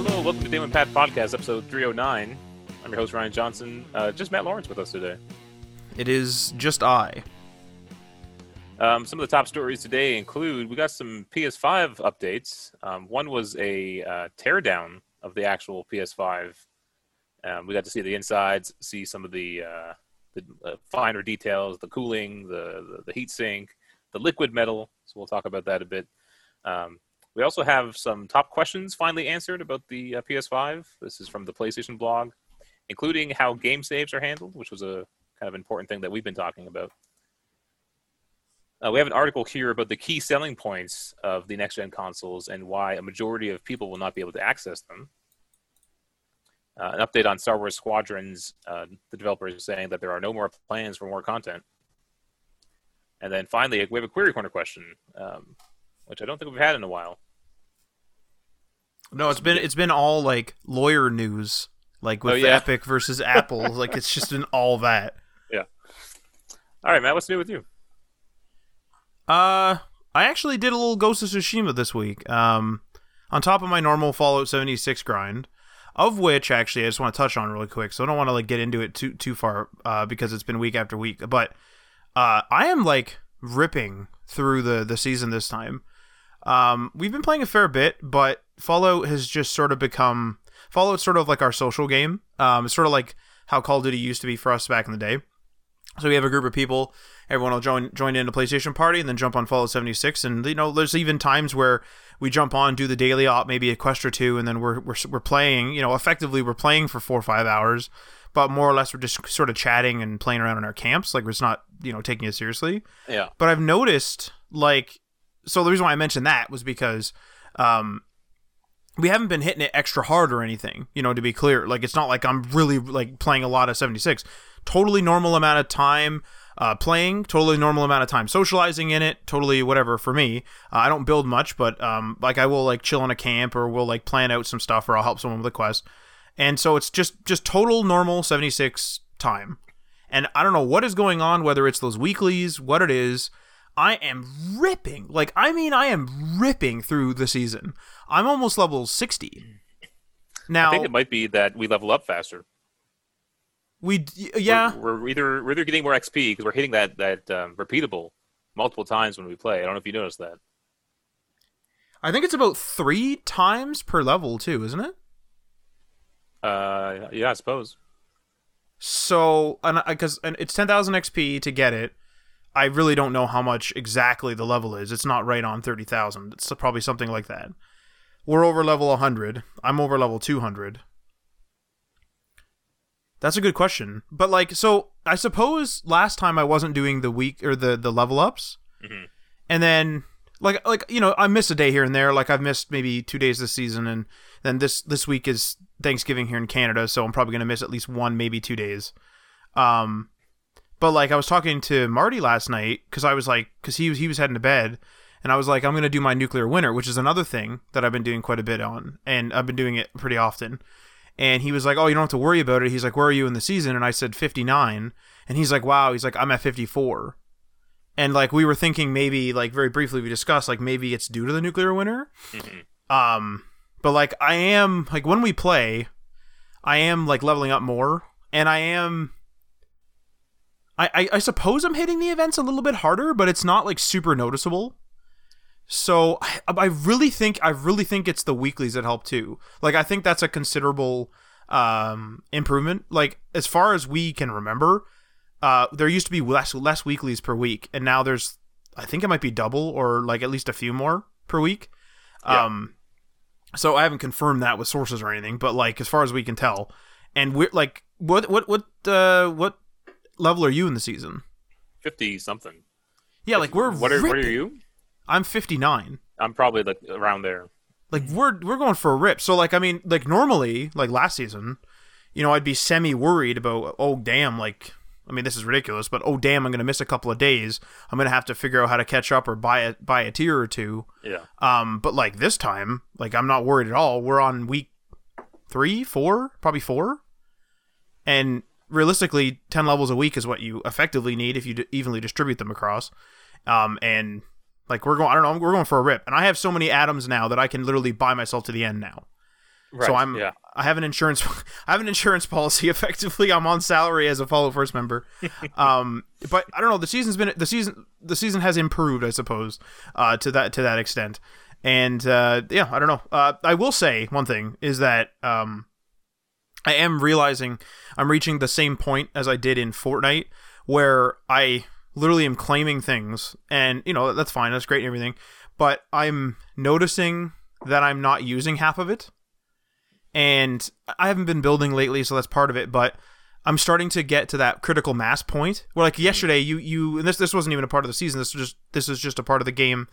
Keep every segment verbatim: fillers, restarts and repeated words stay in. Hello, welcome to Day One Pat Podcast, episode three oh nine. I'm your host, Ryan Johnson. Uh, just Matt Lawrence with us today. It is just I. Um, some of the top stories today include, we got some P S five updates. Um, one was a uh, teardown of the actual P S five. Um, we got to see the insides, see some of the, uh, the uh, finer details, the cooling, the, the, the heat sink, the liquid metal. So we'll talk about that a bit. Um, We also have some top questions finally answered about the uh, P S five. This is from the PlayStation blog, including how game saves are handled, which was a kind of important thing that we've been talking about. Uh, we have an article here about the key selling points of the next-gen consoles and why a majority of people will not be able to access them. Uh, an update on Star Wars Squadrons. Uh, the developer is saying that there are no more plans for more content. And then finally, we have a Query Corner question, um, which I don't think we've had in a while. No, it's been it's been all like lawyer news, like with oh, yeah. Epic versus Apple. Like it's just been all that. Yeah. All right, Matt. What's new with you? Uh, I actually did a little Ghost of Tsushima this week. Um, on top of my normal Fallout seventy-six grind, of which actually I just want to touch on really quick. So I don't want to like get into it too too far, uh, because it's been week after week. But uh, I am like ripping through the the season this time. Um, we've been playing a fair bit, but Fallout has just sort of become... Fallout's sort of like our social game. Um, it's sort of like how Call of Duty used to be for us back in the day. So we have a group of people, everyone will join join in a PlayStation party and then jump on Fallout seventy-six. And, you know, there's even times where we jump on, do the daily op, maybe a quest or two, and then we're we're, we're playing, you know, effectively we're playing for four or five hours, but more or less we're just sort of chatting and playing around in our camps. Like, it's not, you know, taking it seriously. Yeah. But I've noticed, like... So the reason why I mentioned that was because um, we haven't been hitting it extra hard or anything, you know, to be clear. Like, it's not like I'm really, like, playing a lot of seventy-six. Totally normal amount of time uh, playing, totally normal amount of time socializing in it, totally whatever for me. Uh, I don't build much, but, um, like, I will, like, chill in a camp or we'll, like, plan out some stuff or I'll help someone with a quest. And so it's just, just total normal seventy-six time. And I don't know what is going on, whether it's those weeklies, what it is. I am ripping, like, I mean, I am ripping through the season. I'm almost level sixty. Now, I think it might be that we level up faster. We, yeah. We're, we're either we're either getting more X P because we're hitting that, that um, repeatable multiple times when we play. I don't know if you noticed that. I think it's about three times per level, too, isn't it? Uh, yeah, I suppose. So, because and, and it's ten thousand X P to get it. I really don't know how much exactly the level is. It's not right on thirty thousand. It's probably something like that. We're over level one hundred. I'm over level two hundred. That's a good question. But, like, so I suppose last time I wasn't doing the week or the, the level ups. Mm-hmm. And then, like, like you know, I miss a day here and there. Like, I've missed maybe two days this season. And then this, this week is Thanksgiving here in Canada. So I'm probably going to miss at least one, maybe two days. Um... But, like, I was talking to Marty last night, because I was, like, because he was, he was heading to bed, and I was, like, I'm going to do my Nuclear Winter, which is another thing that I've been doing quite a bit on, and I've been doing it pretty often. And he was, like, oh, you don't have to worry about it. He's, like, where are you in the season? And I said, fifty-nine. And he's, like, wow. He's, like, I'm at fifty-four. And, like, we were thinking maybe, like, very briefly we discussed, like, maybe it's due to the Nuclear Winter. Mm-hmm. Um, but, like, I am, like, when we play, I am, like, leveling up more, and I am... I, I suppose I'm hitting the events a little bit harder, but it's not like super noticeable. So I, I really think I really think it's the weeklies that help too. Like, I think that's a considerable um, improvement. Like, as far as we can remember, uh, there used to be less less weeklies per week, and now there's I think it might be double or like at least a few more per week. Yeah. Um, so I haven't confirmed that with sources or anything, but like as far as we can tell, and we're like what what what uh, what. level are you in the season? Fifty something. Yeah, like we're what are, what are you? I'm fifty-nine. I'm probably like around there. Like we're we're going for a rip. So like I mean like normally like last season, you know, I'd be semi worried about oh damn like I mean this is ridiculous but oh damn I'm gonna miss a couple of days. I'm gonna have to figure out how to catch up or buy a buy a tier or two. Yeah. Um, but like this time like I'm not worried at all. We're on week three, four, probably four, and. Realistically, ten levels a week is what you effectively need if you d- evenly distribute them across. Um, and like we're going, I don't know, we're going for a rip. And I have so many atoms now that I can literally buy myself to the end now. Right, so I'm yeah. I have an insurance I have an insurance policy. Effectively, I'm on salary as a Fallout First member. um, but I don't know. The season's been the season. The season has improved, I suppose, uh, to that to that extent. And uh, yeah, I don't know. Uh, I will say one thing is that um, I am realizing I'm reaching the same point as I did in Fortnite, where I literally am claiming things, and you know that's fine, that's great, and everything. But I'm noticing that I'm not using half of it. And I haven't been building lately, so that's part of it, but I'm starting to get to that critical mass point where, like, yesterday, you, you and this this wasn't even a part of the season, this was just this is just a part of the game,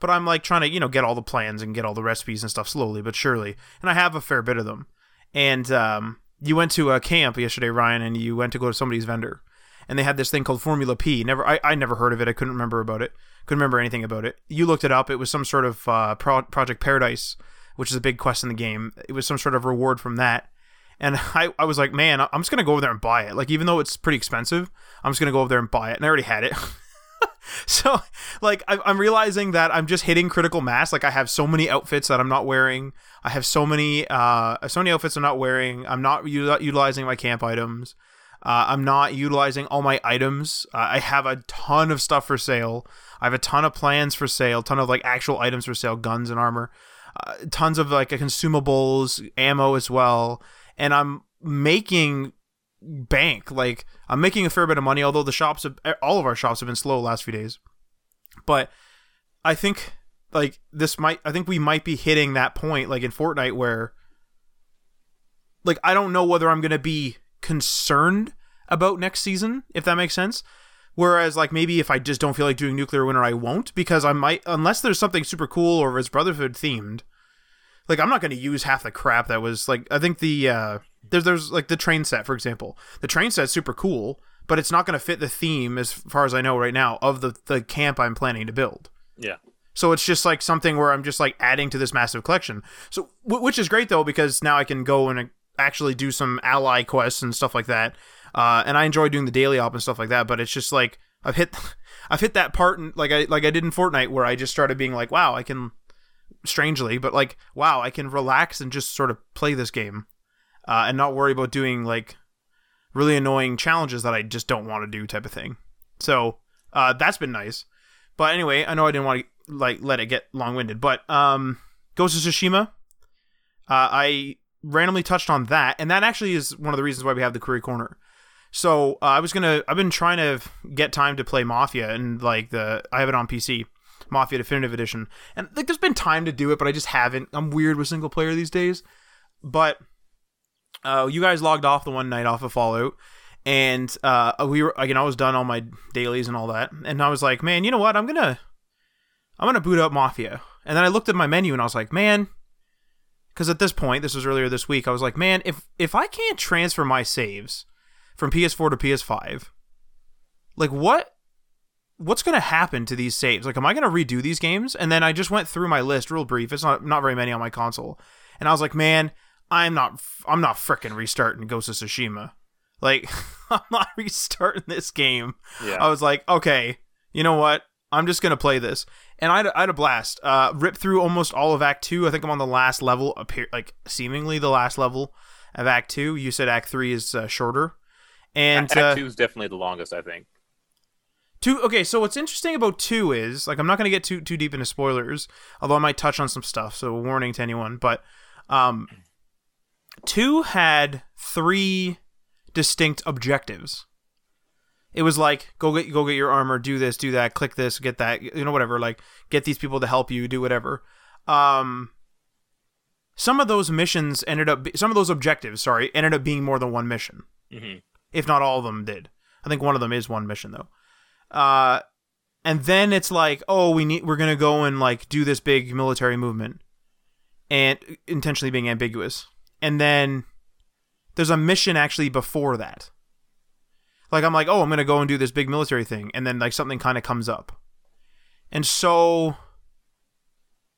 but I'm, like, trying to, you know, get all the plans and get all the recipes and stuff slowly but surely, and I have a fair bit of them. And um, you went to a camp yesterday, Ryan, and you went to go to somebody's vendor, and they had this thing called Formula P. Never, I, I never heard of it, I couldn't remember about it, couldn't remember anything about it. You looked it up, it was some sort of uh, Pro- Project Paradise, which is a big quest in the game. It was some sort of reward from that. And I, I was like, man, I'm just going to go over there and buy it. Like, even though it's pretty expensive, I'm just going to go over there and buy it. And I already had it. So, like, I'm realizing that I'm just hitting critical mass. Like, I have so many outfits that I'm not wearing. I have so many uh, so many outfits I'm not wearing. I'm not u- utilizing my camp items. Uh, I'm not utilizing all my items. Uh, I have a ton of stuff for sale. I have a ton of plans for sale. Ton of, like, actual items for sale. Guns and armor. Uh, tons of like consumables, ammo as well, and I'm making bank. Like, I'm making a fair bit of money, although the shops have, all of our shops have been slow the last few days. But I think like this might I think we might be hitting that point like in Fortnite where like I don't know whether I'm going to be concerned about next season, if that makes sense. Whereas, like, maybe if I just don't feel like doing Nuclear Winter, I won't, because I might, unless there's something super cool or it's Brotherhood themed, like, I'm not going to use half the crap that was, like, I think the, uh, there's, there's, like, the train set, for example. The train set's super cool, but it's not going to fit the theme, as far as I know right now, of the, the camp I'm planning to build. Yeah. So it's just, like, something where I'm just, like, adding to this massive collection. So, which is great, though, because now I can go and actually do some ally quests and stuff like that. Uh, and I enjoy doing the daily op and stuff like that, but it's just like I've hit, I've hit that part in, like I like I did in Fortnite where I just started being like, wow, I can, strangely, but like wow, I can relax and just sort of play this game, uh, and not worry about doing like really annoying challenges that I just don't want to do type of thing. So uh, that's been nice. But anyway, I know I didn't want to like let it get long winded, but um, Ghost of Tsushima, uh, I randomly touched on that, and that actually is one of the reasons why we have the Query Corner. So uh, I was gonna. I've been trying to get time to play Mafia, and like the I have it on P C, Mafia Definitive Edition, and like there's been time to do it, but I just haven't. I'm weird with single player these days. But uh, you guys logged off the one night off of Fallout, and uh, we were again. I was done all my dailies and all that, and I was like, man, you know what? I'm gonna, I'm gonna boot up Mafia, and then I looked at my menu and I was like, man, because at this point, this was earlier this week. I was like, man, if if I can't transfer my saves from P S four to P S five, like what what's going to happen to these saves? Like, am I going to redo these games? And then I just went through my list real brief. It's not not very many on my console, and I was like, man, I'm not I'm not frickin' restarting Ghost of Tsushima. Like, I'm not restarting this game. Yeah. I was like, okay, you know what? I'm just going to play this. And I had, I had a blast. Uh, ripped through almost all of Act two. I think I'm on the last level, like seemingly the last level of Act two. You said Act three is uh, shorter. And Act two uh, is definitely the longest, I think. Two. Okay, so what's interesting about two is like I'm not going to get too too deep into spoilers, although I might touch on some stuff. So a warning to anyone. But um, two had three distinct objectives. It was like go get go get your armor, do this, do that, click this, get that, you know, whatever. Like get these people to help you, do whatever. Um, some of those missions ended up. Be, some of those objectives, sorry, ended up being more than one mission. Mm-hmm. If not all of them did. I think one of them is one mission though. Uh, and then it's like, oh, we need, we're going to go and like do this big military movement, and intentionally being ambiguous. And then there's a mission actually before that. Like, I'm like, oh, I'm going to go and do this big military thing. And then like something kind of comes up. And so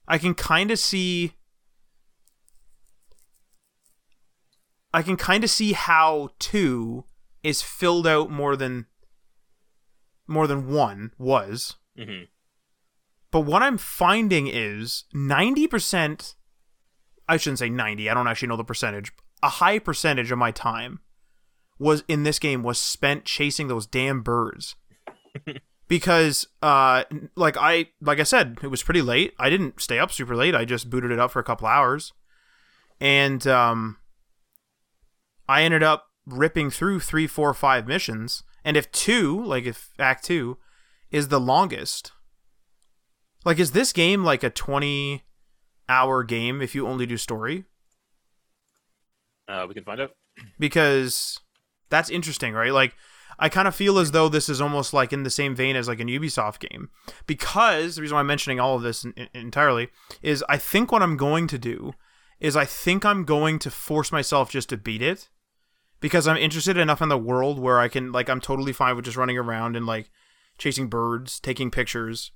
I can kind of see, I can kind of see how two is filled out more than more than one was. Mm-hmm. But what I'm finding is ninety percent I shouldn't say ninety, I don't actually know the percentage, a high percentage of my time was in this game was spent chasing those damn birds. Because uh like I like I said, it was pretty late. I didn't stay up super late. I just booted it up for a couple hours. And um I ended up ripping through three, four, five missions. And if two, like if Act Two, is the longest, like is this game like a twenty hour game if you only do story? Uh, we can find out. Because that's interesting, right? Like I kind of feel as though this is almost like in the same vein as like an Ubisoft game, because the reason why I'm mentioning all of this in, in, entirely is I think what I'm going to do is I think I'm going to force myself just to beat it, because I'm interested enough in the world where I can, like, I'm totally fine with just running around and like chasing birds, taking pictures.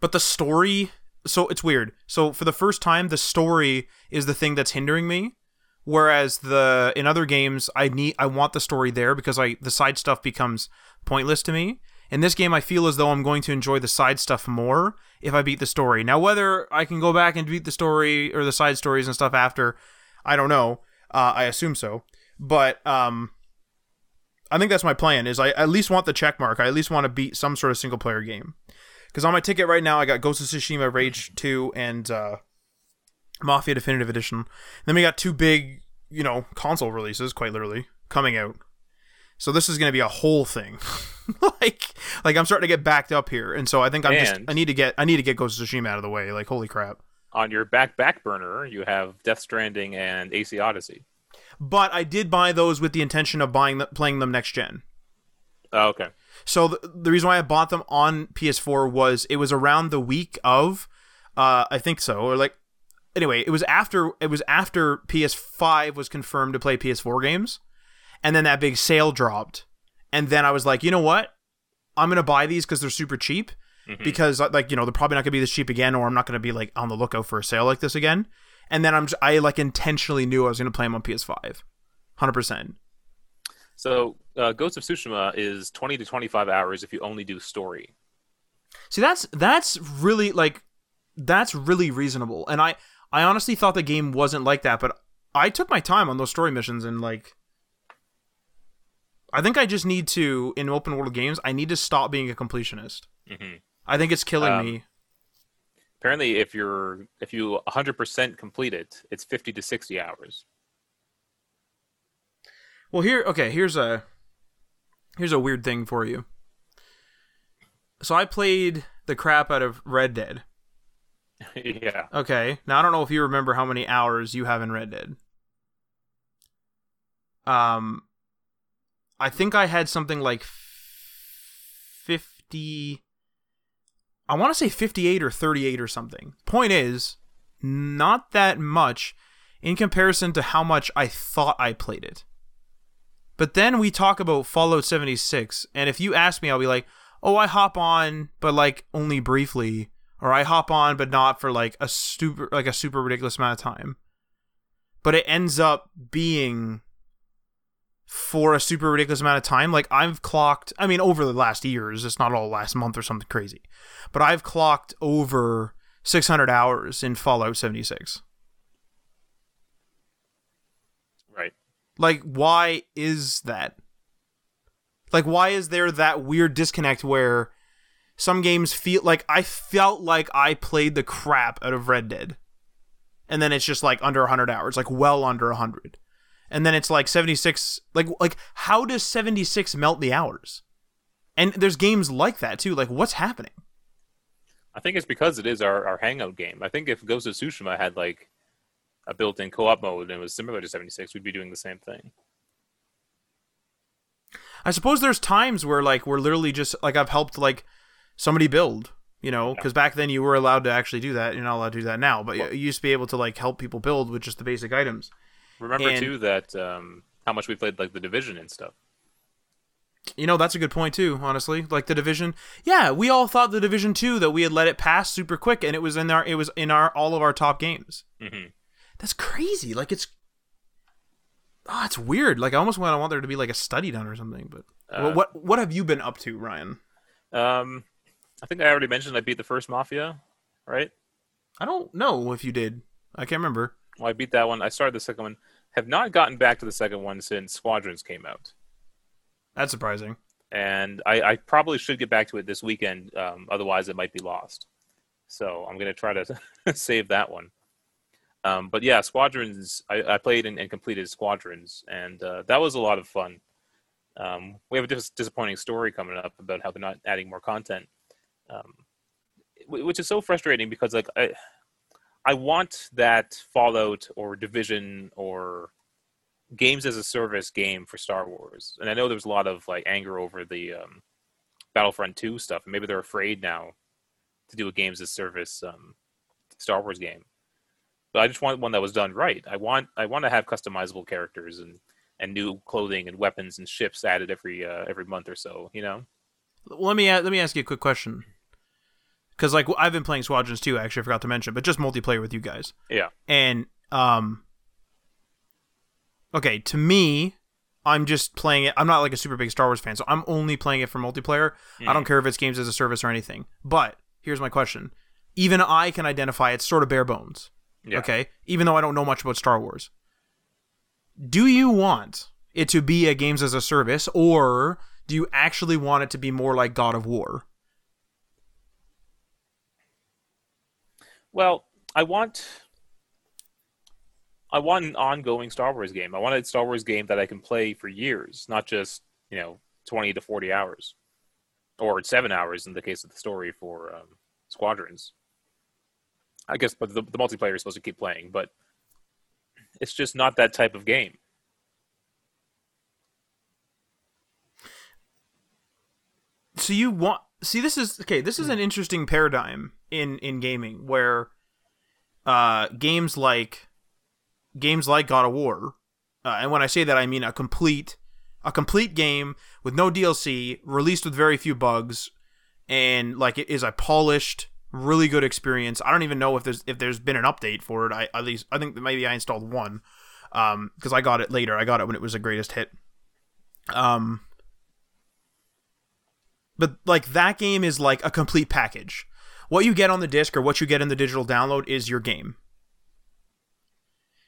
But the story, so it's weird. So for the first time, the story is the thing that's hindering me. Whereas the in other games, I need I want the story there because I the side stuff becomes pointless to me. In this game, I feel as though I'm going to enjoy the side stuff more if I beat the story. Now, whether I can go back and beat the story or the side stories and stuff after, I don't know. Uh, I assume so. But um, I think that's my plan, is I at least want the check mark. I at least want to beat some sort of single-player game. Because on my ticket right now, I got Ghost of Tsushima, Rage two, and... Uh, Mafia Definitive Edition. Then we got two big, you know, console releases, quite literally, coming out. So this is going to be a whole thing. like, like I'm starting to get backed up here, and so I think I'm and just. I need to get. I need to get Ghost of Tsushima out of the way. Like, holy crap! On your back back burner, you have Death Stranding and A C Odyssey. But I did buy those with the intention of buying the, playing them next gen. Oh, okay. So the, the reason why I bought them on P S four was it was around the week of, uh, I think so, or like. Anyway, it was after it was after P S five was confirmed to play P S four games, and then that big sale dropped, and then I was like, you know what, I'm gonna buy these because they're super cheap, mm-hmm. because like you know they're probably not gonna be this cheap again, or I'm not gonna be like on the lookout for a sale like this again, and then I'm just, I like intentionally knew I was gonna play them on P S five, one hundred percent. So uh, Ghost of Tsushima is twenty to twenty-five hours if you only do story. See, that's that's really like that's really reasonable, and I. I honestly thought the game wasn't like that, but I took my time on those story missions, and like, I think I just need to, in open world games, I need to stop being a completionist. Mm-hmm. I think it's killing um, me. Apparently, if you're if you one hundred percent complete it, it's fifty to sixty hours. Well, here, okay, here's a here's a weird thing for you. So I played the crap out of Red Dead. Yeah. Okay. Now I don't know if you remember how many hours you have in Red Dead. Um, I think I had something like fifty. I want to say fifty-eight or thirty-eight or something. Point is, not that much in comparison to how much I thought I played it. But then we talk about Fallout seventy-six, and if you ask me, I'll be like, "Oh, I hop on, but like only briefly." Or I hop on, but not for like a super, like a super ridiculous amount of time. But it ends up being for a super ridiculous amount of time. Like I've clocked, I mean, over the last years, it's not all last month or something crazy, but I've clocked over six hundred hours in Fallout seventy-six. Right. Like, why is that? Like, why is there that weird disconnect where some games feel like I felt like I played the crap out of Red Dead, and then it's just like under one hundred hours, like well under one hundred, and then it's like seventy-six. Like, like how does seventy-six melt the hours? And there's games like that too. Like, what's happening? I think it's because it is our, our hangout game. I think if Ghost of Tsushima had like a built-in co-op mode and it was similar to seventy-six, we'd be doing the same thing. I suppose there's times where like we're literally just like I've helped like. Somebody build, you know, because back then you were allowed to actually do that. You're not allowed to do that now, but well, you used to be able to like help people build with just the basic items. Remember and, too that um, how much we played like The Division and stuff. You know, that's a good point too, honestly. Like The Division, yeah, we all thought The Division two that we had let it pass super quick, and it was in our it was in our all of our top games. Mm-hmm. That's crazy. Like it's, ah, oh, it's weird. Like I almost want I want there to be like a study done or something. But uh, well, what what have you been up to, Ryan? Um. I think I already mentioned I beat the first Mafia, right? I don't know if you did. I can't remember. Well, I beat that one. I started the second one. Have not gotten back to the second one since Squadrons came out. That's surprising. And I, I probably should get back to it this weekend. Um, otherwise, it might be lost. So I'm going to try to save that one. Um, but yeah, Squadrons, I, I played and, and completed Squadrons, and uh, that was a lot of fun. Um, we have a dis- disappointing story coming up about how they're not adding more content, um, w- which is so frustrating because, like, I, I want that Fallout or Division or games as a service game for Star Wars. And I know there's a lot of, like, anger over the um, Battlefront two stuff, and maybe they're afraid now to do a games as a service um, Star Wars game. But I just want one that was done right. I want I want to have customizable characters and, and new clothing and weapons and ships added every uh, every month or so. You know. Let me let me ask you a quick question, because like I've been playing Squadrons too. Actually, I forgot to mention, but just multiplayer with you guys. Yeah. And um. Okay, to me, I'm just playing it. I'm not like a super big Star Wars fan, so I'm only playing it for multiplayer. Mm. I don't care if it's games as a service or anything. But here's my question: even I can identify it's sort of bare bones. Yeah. Okay, even though I don't know much about Star Wars. Do you want it to be a games as a service, or do you actually want it to be more like God of War? Well, I want I want an ongoing Star Wars game. I want a Star Wars game that I can play for years, not just, you know, twenty to forty hours. Or seven hours in the case of the story for um, Squadrons. I guess, but the, the multiplayer is supposed to keep playing, but it's just not that type of game. So you want... See, this is... Okay, this is an interesting paradigm in, in gaming, where uh, games like... Games like God of War, uh, and when I say that, I mean a complete... A complete game with no D L C, released with very few bugs, and, like, it is a polished... really good experience. I don't even know if there's if there's been an update for it. I at least I think that maybe I installed one, um, because I got it later. I got it when it was a greatest hit. Um, but like that game is like a complete package. What you get on the disc or what you get in the digital download is your game.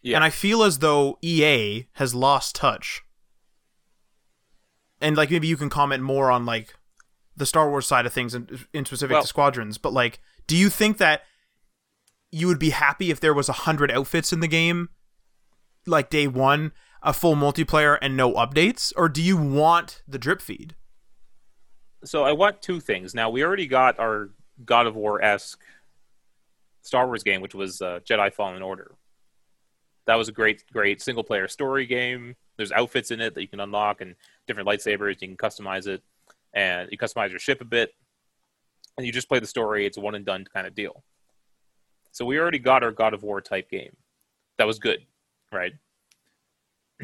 Yeah. And I feel as though E A has lost touch. And like maybe you can comment more on like the Star Wars side of things and in specific well, to Squadrons, but like. Do you think that you would be happy if there was one hundred outfits in the game, like day one, a full multiplayer, and no updates? Or do you want the drip feed? So I want two things. Now, we already got our God of War-esque Star Wars game, which was uh, Jedi Fallen Order. That was a great, great single-player story game. There's outfits in it that you can unlock and different lightsabers. You can customize it, and you customize your ship a bit. And you just play the story, it's a one-and-done kind of deal. So we already got our God of War-type game. That was good, right?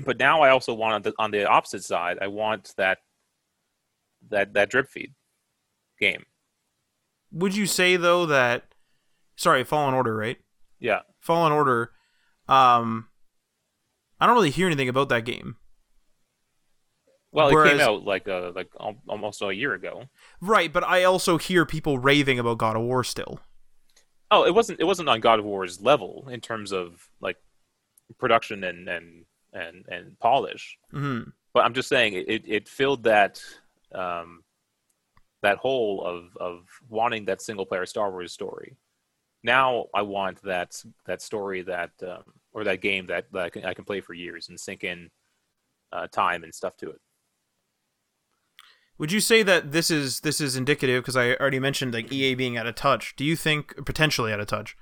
But now I also want, on the, on the opposite side, I want that that that drip feed game. Would you say, though, that... Sorry, Fallen Order, right? Yeah. Fallen Order. Um, I don't really hear anything about that game. Well, it Whereas, came out like uh, like almost a year ago, right? But I also hear people raving about God of War still. Oh, it wasn't it wasn't on God of War's level in terms of like production and and and, and polish. Mm-hmm. But I'm just saying it, it filled that um, that hole of of wanting that single player Star Wars story. Now I want that that story that um, or that game that, that I can, I can play for years and sink in uh, time and stuff to it. Would you say that this is this is indicative, because I already mentioned like E A being out of touch. Do you think, potentially out of touch,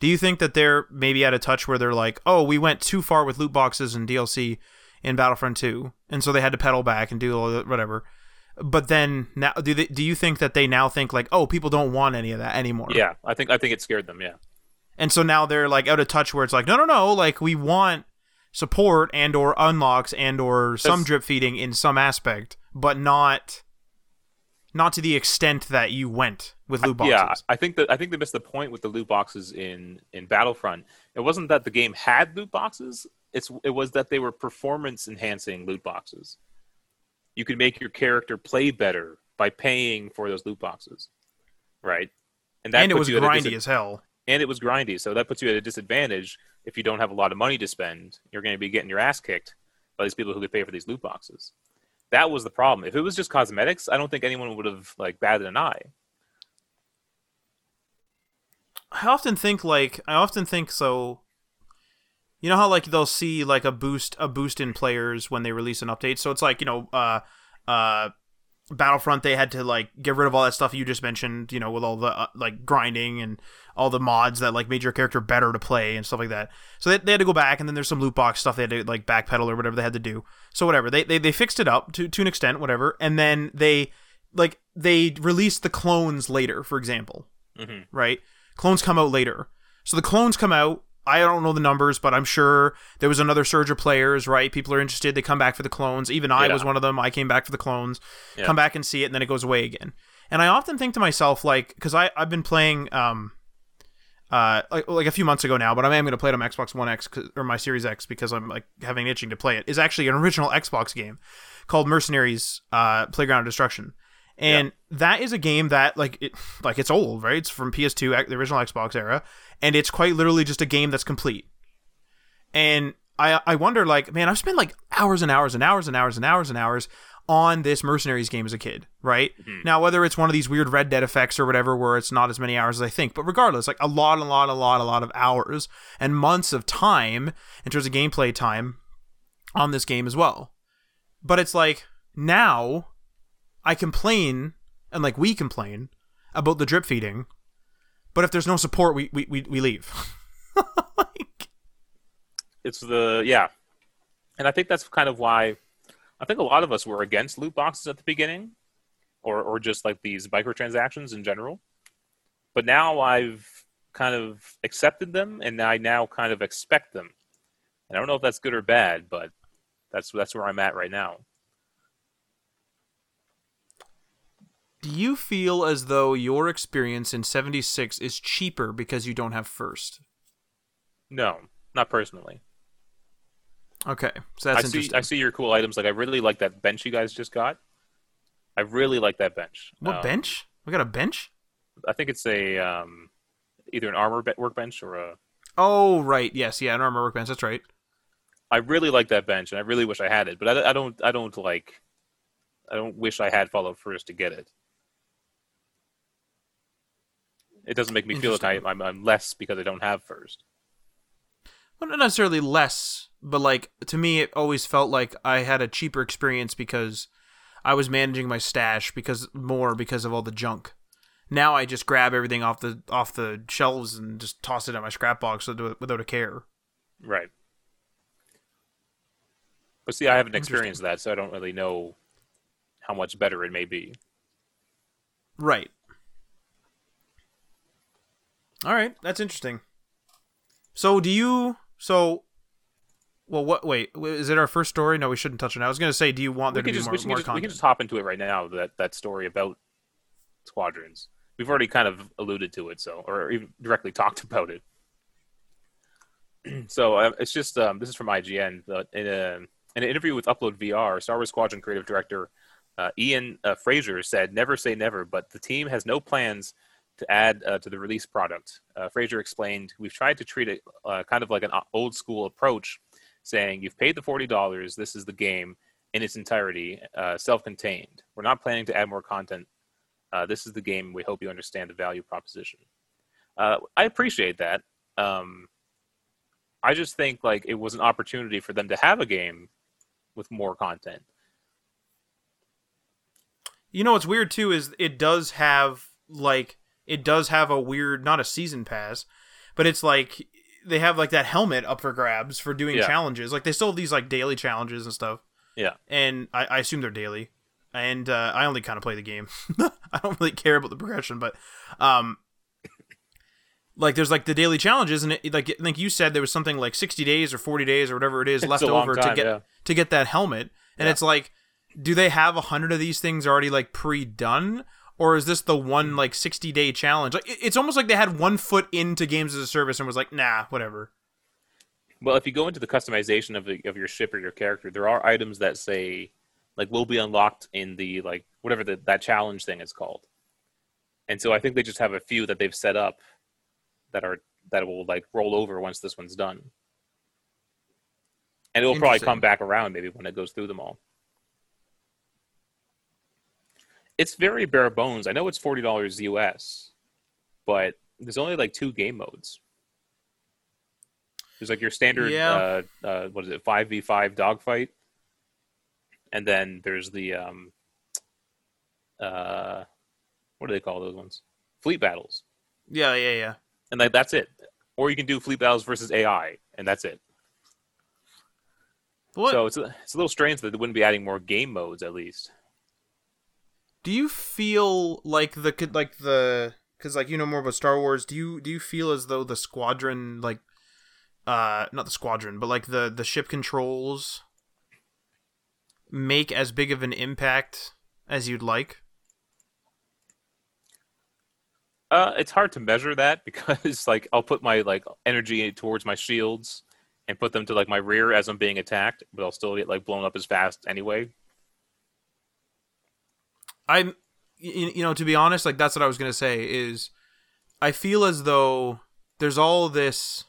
do you think that they're maybe out of touch where they're like, oh, we went too far with loot boxes and D L C in Battlefront two, and so they had to pedal back and do all that, whatever. But then, now, do they, do you think that they now think like, oh, people don't want any of that anymore? Yeah, I think I think it scared them, yeah. And so now they're like out of touch where it's like, no, no, no, like we want support and or unlocks and or some drip feeding in some aspect. But not, not to the extent that you went with loot boxes. Yeah, I think that I think they missed the point with the loot boxes in, in Battlefront. It wasn't that the game had loot boxes; it's it was that they were performance enhancing loot boxes. You could make your character play better by paying for those loot boxes, right? And that and it was grindy as hell. and it was grindy. So that puts you at a disadvantage if you don't have a lot of money to spend. You're going to be getting your ass kicked by these people who could pay for these loot boxes. That was the problem. If it was just cosmetics, I don't think anyone would have like batted an eye. I often think like I often think so. You know how like they'll see like a boost a boost in players when they release an update. So it's like, you know, uh, uh, Battlefront, they had to like get rid of all that stuff you just mentioned. You know, with all the uh, like grinding and all the mods that like made your character better to play and stuff like that. So they, they had to go back, and then there's some loot box stuff they had to like backpedal or whatever they had to do. So whatever they they, they fixed it up to to an extent, whatever. And then they like they released the clones later, for example, mm-hmm. right? Clones come out later, so the clones come out. I don't know the numbers, but I'm sure there was another surge of players, right? People are interested. They come back for the clones. Even I yeah. was one of them. I came back for the clones, yeah. come back and see it, and then it goes away again. And I often think to myself, like, because I've been playing um, uh, like, like a few months ago now, but I am going to play it on my Xbox One X or my Series X because I'm like having an itching to play it. It's actually an original Xbox game called Mercenaries uh, Playground of Destruction. And yeah. that is a game that, like, it, like it's old, right? It's from P S two, the original Xbox era, and it's quite literally just a game that's complete. And I, I wonder, like, man, I've spent like hours and hours and hours and hours and hours and hours on this Mercenaries game as a kid, right? Mm-hmm. Now, whether it's one of these weird Red Dead effects or whatever, where it's not as many hours as I think, but regardless, like a lot, a lot, a lot, a lot of hours and months of time in terms of gameplay time on this game as well. But it's like now. I complain, and like we complain, about the drip feeding, but if there's no support, we we, we, we leave. like... It's the, yeah. And I think that's kind of why, I think a lot of us were against loot boxes at the beginning, or, or just like these microtransactions in general. But now I've kind of accepted them, and I now kind of expect them. And I don't know if that's good or bad, but that's that's where I'm at right now. Do you feel as though your experience in seventy-six is cheaper because you don't have first? No, not personally. Okay, so that's I interesting. See, I see your cool items. Like, I really like that bench you guys just got. I really like that bench. What um, bench? We got a bench? I think it's a um, either an armor be- workbench or a... Oh, right. Yes, yeah, an armor workbench. That's right. I really like that bench, and I really wish I had it. But I, I don't. I don't like. I don't wish I had Fallout first to get it. It doesn't make me feel like I, I'm, I'm less because I don't have first. Well, not necessarily less, but like to me, it always felt like I had a cheaper experience because I was managing my stash because more because of all the junk. Now I just grab everything off the off the shelves and just toss it in my scrap box without a care. Right. But see, I haven't experienced that, so I don't really know how much better it may be. Right. All right, that's interesting. So do you... So... Well, what... Wait, is it our first story? No, we shouldn't touch on it. I was going to say, do you want there to just, be more, more just, content? We can just hop into it right now, that, that story about Squadrons. We've already kind of alluded to it, so... Or even directly talked about it. So uh, it's just... Um, this is from I G N. Uh, in, a, in an interview with Upload V R, Star Wars Squadron creative director uh, Ian uh, Fraser said, "Never say never, but the team has no plans to add uh, to the release product." Uh, Fraser explained, "We've tried to treat it uh, kind of like an old school approach, saying you've paid the forty dollars, this is the game in its entirety, uh, self-contained. We're not planning to add more content. Uh, this is the game. We hope you understand the value proposition." Uh, I appreciate that. Um, I just think like it was an opportunity for them to have a game with more content. You know what's weird too is it does have like... It does have a weird, not a season pass, but it's like they have like that helmet up for grabs for doing yeah. challenges. Like they still have these like daily challenges and stuff. Yeah. And I, I assume they're daily. And uh, I only kind of play the game. I don't really care about the progression, but um, like there's like the daily challenges, and it, like I think you said there was something like sixty days or forty days or whatever it is it's left over time, to get yeah. to get that helmet. And yeah. it's like, do they have a hundred of these things already like pre-done? Or is this the one, like, sixty-day challenge? Like, it's almost like they had one foot into games as a service and was like, nah, whatever. Well, if you go into the customization of the, of your ship or your character, there are items that say, like, will be unlocked in the, like, whatever the, that challenge thing is called. And so I think they just have a few that they've set up that are that will like roll over once this one's done. And it will probably come back around maybe when it goes through them all. It's very bare bones. I know it's forty dollars U S, but there's only like two game modes. There's like your standard, yeah. uh, uh, what is it, five v five dogfight. And then there's the, um, uh, what do they call those ones? Fleet battles. Yeah, yeah, yeah. And like that's it. Or you can do fleet battles versus A I, and that's it. What? So it's a, it's a little strange that they wouldn't be adding more game modes, at least. Do you feel like the like the because like you know more about Star Wars? Do you do you feel as though the squadron like, uh, not the squadron, but like the the ship controls make as big of an impact as you'd like? Uh, it's hard to measure that because like I'll put my like energy towards my shields and put them to like my rear as I'm being attacked, but I'll still get like blown up as fast anyway. I'm, you know, to be honest, like that's what I was gonna say is, I feel as though there's all this,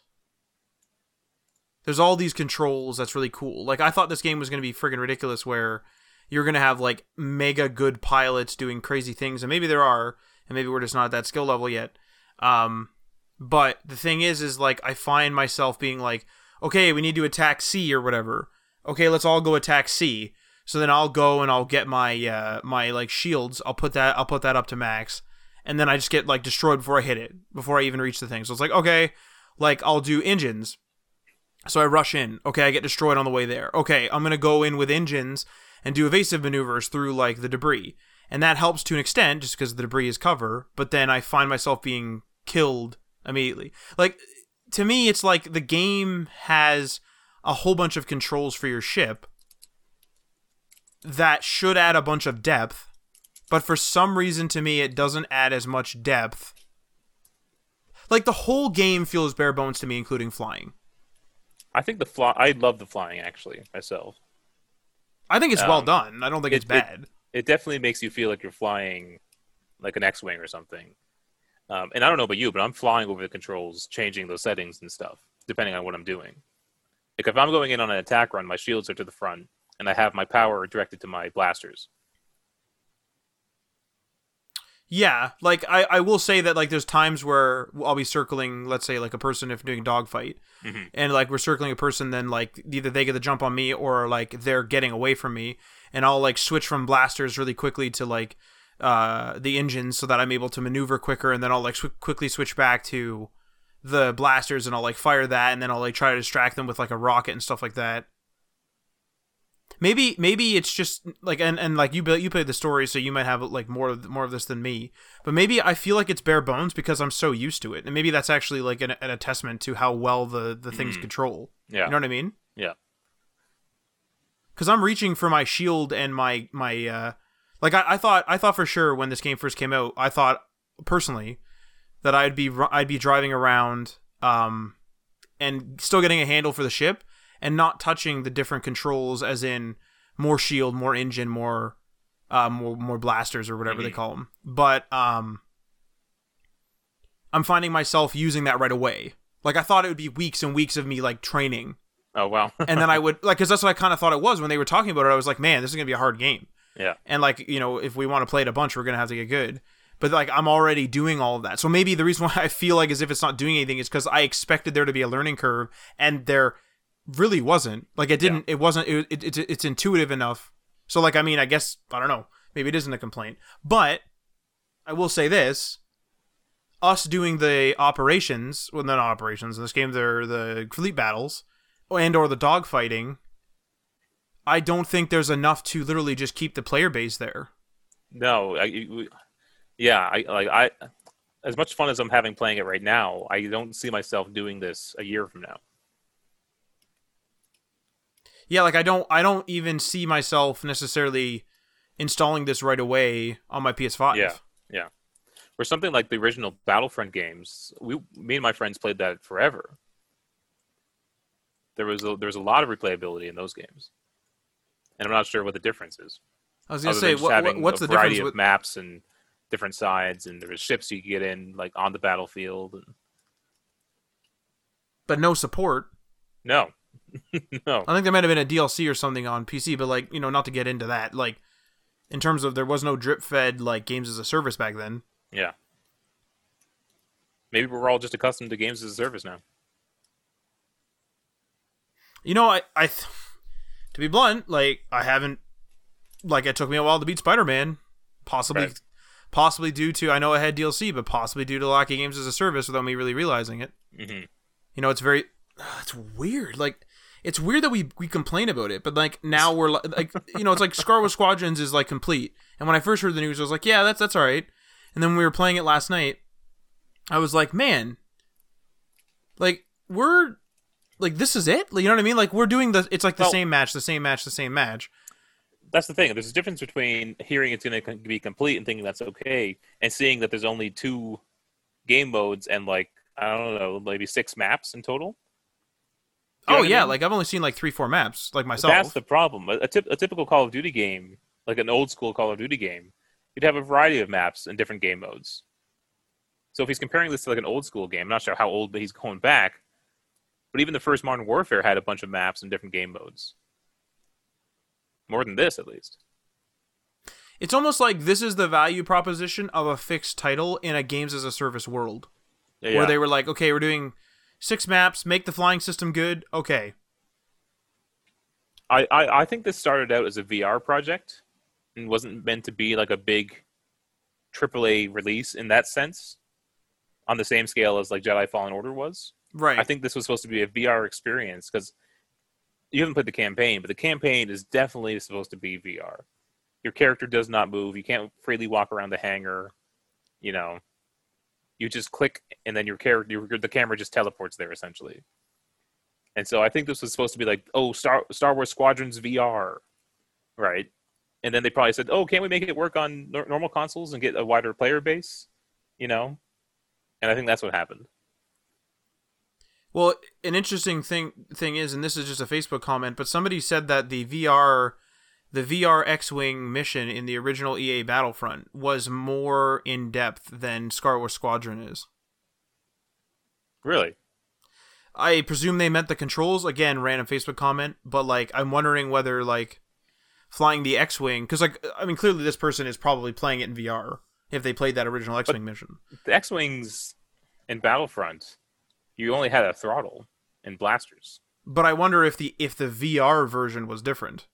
there's all these controls that's really cool. Like I thought this game was gonna be friggin' ridiculous, where you're gonna have like mega good pilots doing crazy things, and maybe there are, and maybe we're just not at that skill level yet. Um, but the thing is, is like I find myself being like, okay, we need to attack C or whatever. Okay, let's all go attack C. So then I'll go and I'll get my uh, my like shields. I'll put that I'll put that up to max, and then I just get like destroyed before I hit it, before I even reach the thing. So it's like okay, like I'll do engines. So I rush in. Okay, I get destroyed on the way there. Okay, I'm gonna go in with engines and do evasive maneuvers through like the debris, and that helps to an extent just because the debris is cover. But then I find myself being killed immediately. Like. To me, it's like the game has a whole bunch of controls for your ship that should add a bunch of depth, but for some reason to me, it doesn't add as much depth. Like, the whole game feels bare bones to me, including flying. I think the fly... I love the flying, actually, myself. I think it's um, well done. I don't think it, it's bad. It, it definitely makes you feel like you're flying like an X-Wing or something. Um, and I don't know about you, but I'm flying over the controls, changing those settings and stuff, depending on what I'm doing. Like, if I'm going in on an attack run, my shields are to the front, and I have my power directed to my blasters. Yeah, like, I, I will say that, like, there's times where I'll be circling, let's say, like, a person if doing dogfight, mm-hmm. and, like, we're circling a person, then, like, either they get the jump on me or, like, they're getting away from me, and I'll, like, switch from blasters really quickly to, like, uh the engines so that I'm able to maneuver quicker, and then I'll like sw- quickly switch back to the blasters and I'll like fire that, and then I'll like try to distract them with like a rocket and stuff like that. Maybe maybe it's just like and, and like you you played the story, so you might have like more of more of this than me, but maybe I feel like it's bare bones because I'm so used to it, and maybe that's actually like an, an attestment to how well the the things mm. control. Yeah, you know what I mean? Yeah, because I'm reaching for my shield and my my uh Like, I, I thought I thought for sure when this game first came out, I thought, personally, that I'd be I'd be driving around um, and still getting a handle for the ship and not touching the different controls, as in more shield, more engine, more uh, more, more blasters, or whatever mm-hmm. they call them. But um, I'm finding myself using that right away. Like, I thought it would be weeks and weeks of me, like, training. Oh, wow. And then I would, like, because that's what I kind of thought it was when they were talking about it. I was like, man, this is going to be a hard game. Yeah. And like, you know, if we want to play it a bunch, we're going to have to get good. But like, I'm already doing all of that. So maybe the reason why I feel like as if it's not doing anything is because I expected there to be a learning curve, and there really wasn't. Like it didn't, yeah. it wasn't, it, it, it, it's intuitive enough. So like, I mean, I guess, I don't know, maybe it isn't a complaint, but I will say this, us doing the operations, well, not operations in this game, they're the fleet battles and or the dogfighting. I don't think there's enough to literally just keep the player base there. No, I, yeah, I like I. As much fun as I'm having playing it right now, I don't see myself doing this a year from now. Yeah, like I don't, I don't even see myself necessarily installing this right away on my P S five. Yeah, yeah. Or something like the original Battlefront games. We, me and my friends played that forever. There was a, there was a lot of replayability in those games. And I'm not sure what the difference is. I was going to say, what, what, what's the difference? Variety of with... maps and different sides, and there was ships you could get in, like on the battlefield. And but no support. No. No. I think there might have been a D L C or something on P C, but, like, you know, not to get into that. Like, in terms of there was no drip-fed, like, games as a service back then. Yeah. Maybe we're all just accustomed to games as a service now. You know, I... I th- to be blunt, like, I haven't... Like, it took me a while to beat Spider-Man. Possibly... Right. Possibly due to, I know it had D L C, but possibly due to lack of games as a service without me really realizing it. Mm-hmm. You know, it's very... It's weird. Like, it's weird that we, we complain about it, but, like, now we're, like, you know, it's like Star Wars Squadrons is, like, complete. And when I first heard the news, I was like, yeah, that's that's all right. And then when we were playing it last night, I was like, man, like, we're, like, this is it? Like, you know what I mean? Like, we're doing the, it's like the well, same match, the same match, the same match. That's the thing. There's a difference between hearing it's going to be complete and thinking that's okay, and seeing that there's only two game modes and, like, I don't know, maybe six maps in total. You know oh, yeah, I mean? Like, I've only seen, like, three, four maps, like, myself. That's the problem. A, a, tip, a typical Call of Duty game, like an old-school Call of Duty game, you'd have a variety of maps and different game modes. So if he's comparing this to, like, an old-school game, I'm not sure how old, but he's going back, but even the first Modern Warfare had a bunch of maps and different game modes. More than this, at least. It's almost like this is the value proposition of a fixed title in a games-as-a-service world. Yeah. Where they were like, okay, we're doing... Six maps, make the flying system good, okay. I, I, I think this started out as a V R project and wasn't meant to be like a big triple A release in that sense, on the same scale as like Jedi Fallen Order was. Right. I think this was supposed to be a V R experience because you haven't played the campaign, but the campaign is definitely supposed to be V R. Your character does not move. You can't freely walk around the hangar, you know. You just click, and then your character, the camera just teleports there, essentially. And so I think this was supposed to be like, oh, Star Star Wars Squadrons V R, right? And then they probably said, oh, can't we make it work on n- normal consoles and get a wider player base, you know? And I think that's what happened. Well, an interesting thing thing is, and this is just a Facebook comment, but somebody said that the V R, the V R X-Wing mission in the original E A Battlefront was more in-depth than Star Wars Squadron is. Really? I presume they meant the controls. Again, random Facebook comment. But, like, I'm wondering whether, like, flying the X-Wing... Because, like, I mean, clearly this person is probably playing it in V R if they played that original X-Wing but mission. The X-Wings in Battlefront, you only had a throttle and blasters. But I wonder if the if the V R version was different.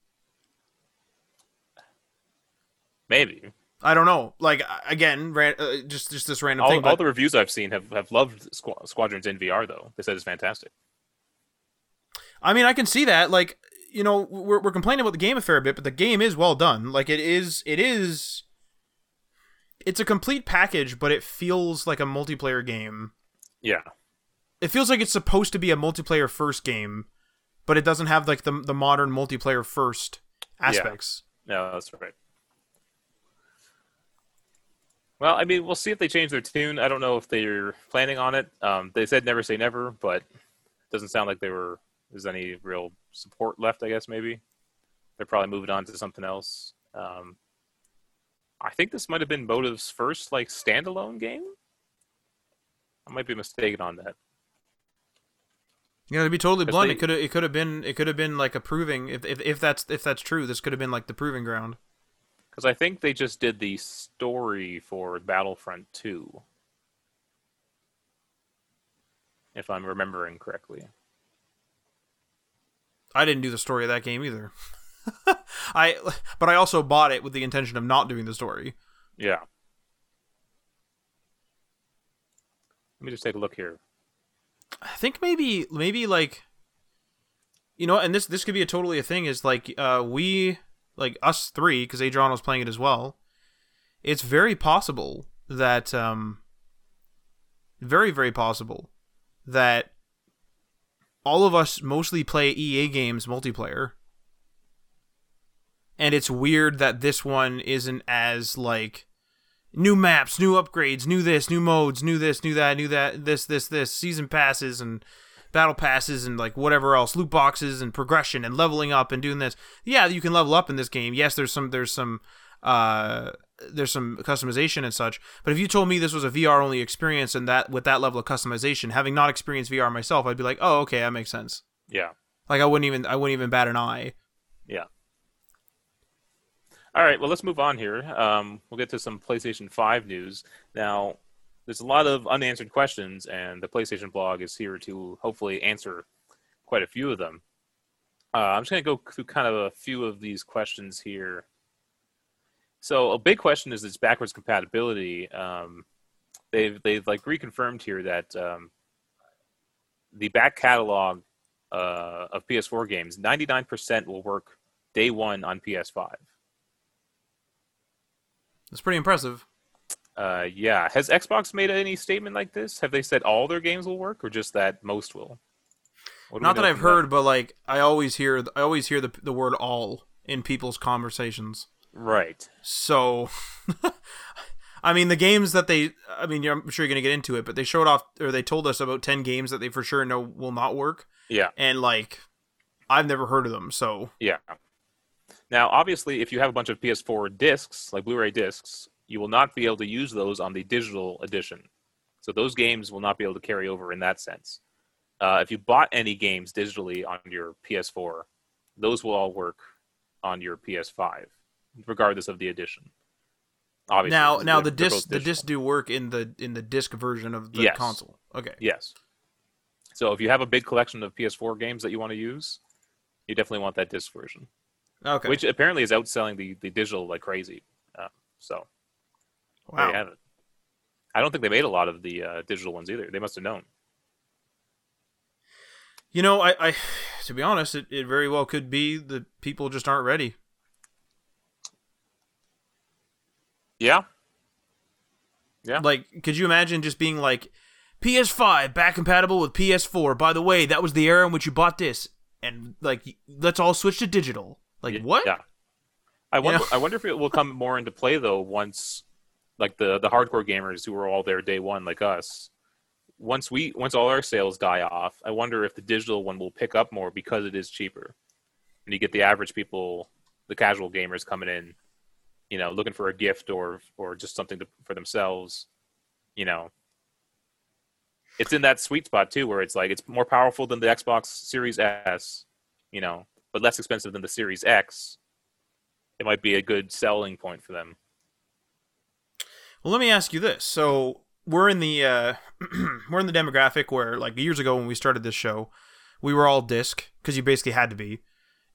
Maybe. I don't know. Like, again, ran, uh, just just this random all, thing. All but... the reviews I've seen have, have loved Squ- Squadrons in V R, though. They said it's fantastic. I mean, I can see that. Like, you know, we're we're complaining about the game a fair bit, but the game is well done. Like, it is... It is... It's a complete package, but it feels like a multiplayer game. Yeah. It feels like it's supposed to be a multiplayer first game, but it doesn't have, like, the, the modern multiplayer first aspects. Yeah, yeah, that's right. Well, I mean, we'll see if they change their tune. I don't know if they're planning on it. Um, they said never say never, but it doesn't sound like they were. There's any real support left, I guess, maybe. They're probably moving on to something else. Um, I think this might have been Motive's first, like, standalone game? I might be mistaken on that. You know, to be totally blunt, they, it could it could have been it could have been like a proving if if if that's if that's true, this could have been like the proving ground. Because I think they just did the story for Battlefront two. If I'm remembering correctly. I didn't do the story of that game either. I, But I also bought it with the intention of not doing the story. Yeah. Let me just take a look here. I think maybe, maybe like... You know, and this, this could be a totally a thing, is like, uh, we... Like, us three, because Adriano's playing it as well, it's very possible that, um, very, very possible that all of us mostly play E A games multiplayer. And it's weird that this one isn't as, like, new maps, new upgrades, new this, new modes, new this, new that, new that, this, this, this, season passes, and... battle passes and like whatever else, loot boxes and progression and leveling up and doing this. Yeah, you can level up in this game. Yes, there's some there's some uh, there's some customization and such. But if you told me this was a V R only experience and that with that level of customization, having not experienced V R myself, I'd be like, oh, okay, that makes sense. Yeah. Like I wouldn't even I wouldn't even bat an eye. Yeah. All right, well, let's move on here. Um, we'll get to some PlayStation five news. Now, there's a lot of unanswered questions, and the PlayStation blog is here to hopefully answer quite a few of them. Uh, I'm just going to go through kind of a few of these questions here. So a big question is this backwards compatibility. Um, they've, they've like reconfirmed here that um, the back catalog uh, of P S four games, ninety-nine percent will work day one on P S five. That's pretty impressive. Uh, yeah. Has Xbox made any statement like this? Have they said all their games will work, or just that most will? Not that I've heard, but like I always hear, I always hear the the word "all" in people's conversations. Right. So, I mean, the games that they, I mean, I'm sure you're gonna get into it, but they showed off, or they told us about ten games that they for sure know will not work. Yeah. And like, I've never heard of them. So. Yeah. Now, obviously, if you have a bunch of P S four discs, like Blu-ray discs, you will not be able to use those on the digital edition. So those games will not be able to carry over in that sense. Uh, if you bought any games digitally on your P S four, those will all work on your P S five, regardless of the edition. Obviously, now, now the discs the discs do work in the in the disc version of the yes. console. Okay. Yes. So if you have a big collection of P S four games that you want to use, you definitely want that disc version. Okay. Which apparently is outselling the, the digital like crazy. Uh, so, wow. There you have it. I don't think they made a lot of the uh, digital ones either. They must have known. You know, I, I to be honest, it, it very well could be that people just aren't ready. Yeah. Yeah. Like, could you imagine just being like, P S five back compatible with P S four? By the way, that was the era in which you bought this. And, like, let's all switch to digital. Like, what? Yeah. I wonder, yeah. I wonder if it will come more into play, though, once, like, the, the hardcore gamers who were all there day one, like us, once we once all our sales die off, I wonder if the digital one will pick up more because it is cheaper. And you get the average people, the casual gamers coming in, you know, looking for a gift or or just something to, for themselves, you know. It's in that sweet spot, too, where it's, like, it's more powerful than the Xbox Series S, you know, but less expensive than the Series X. It might be a good selling point for them. Well, let me ask you this. So we're in the uh, we're in the demographic where, like, years ago when we started this show, we were all disc because you basically had to be.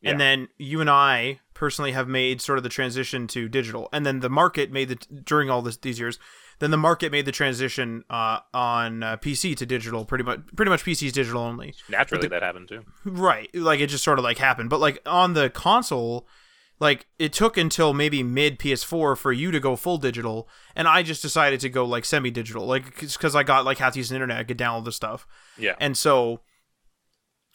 Yeah. And then you and I personally have made sort of the transition to digital. And then the market made the during all this, these years, then the market made the transition uh, on uh, P C to digital, pretty much. Pretty much P C's digital only. Naturally, the, that happened too. Right, like it just sort of like happened. But like on the console, like it took until maybe mid P S four for you to go full digital, and I just decided to go like semi-digital, like because I got like half decent internet, I could download the stuff. Yeah, and so.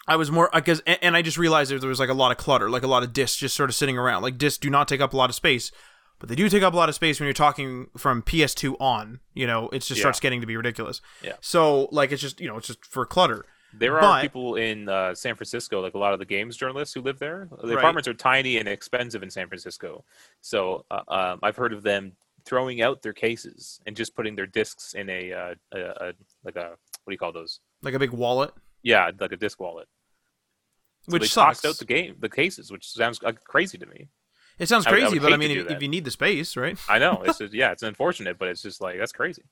I was more, because, and I just realized there was like a lot of clutter, like a lot of discs just sort of sitting around. Like discs do not take up a lot of space, but they do take up a lot of space when you're talking from P S two on, you know, it just yeah. starts getting to be ridiculous. Yeah. So like, it's just, you know, it's just for clutter. There are but, people in uh, San Francisco, like a lot of the games journalists who live there. The right. apartments are tiny and expensive in San Francisco. So uh, um, I've heard of them throwing out their cases and just putting their discs in a, uh, a, a, like a, what do you call those? Like a big wallet? Yeah, like a disc wallet. So which they sucks. Tossed out the game, the cases, which sounds like, crazy to me. It sounds crazy, I would, I would but I mean, if, if you need the space, right? I know. It's just, yeah, it's unfortunate, but it's just like that's crazy.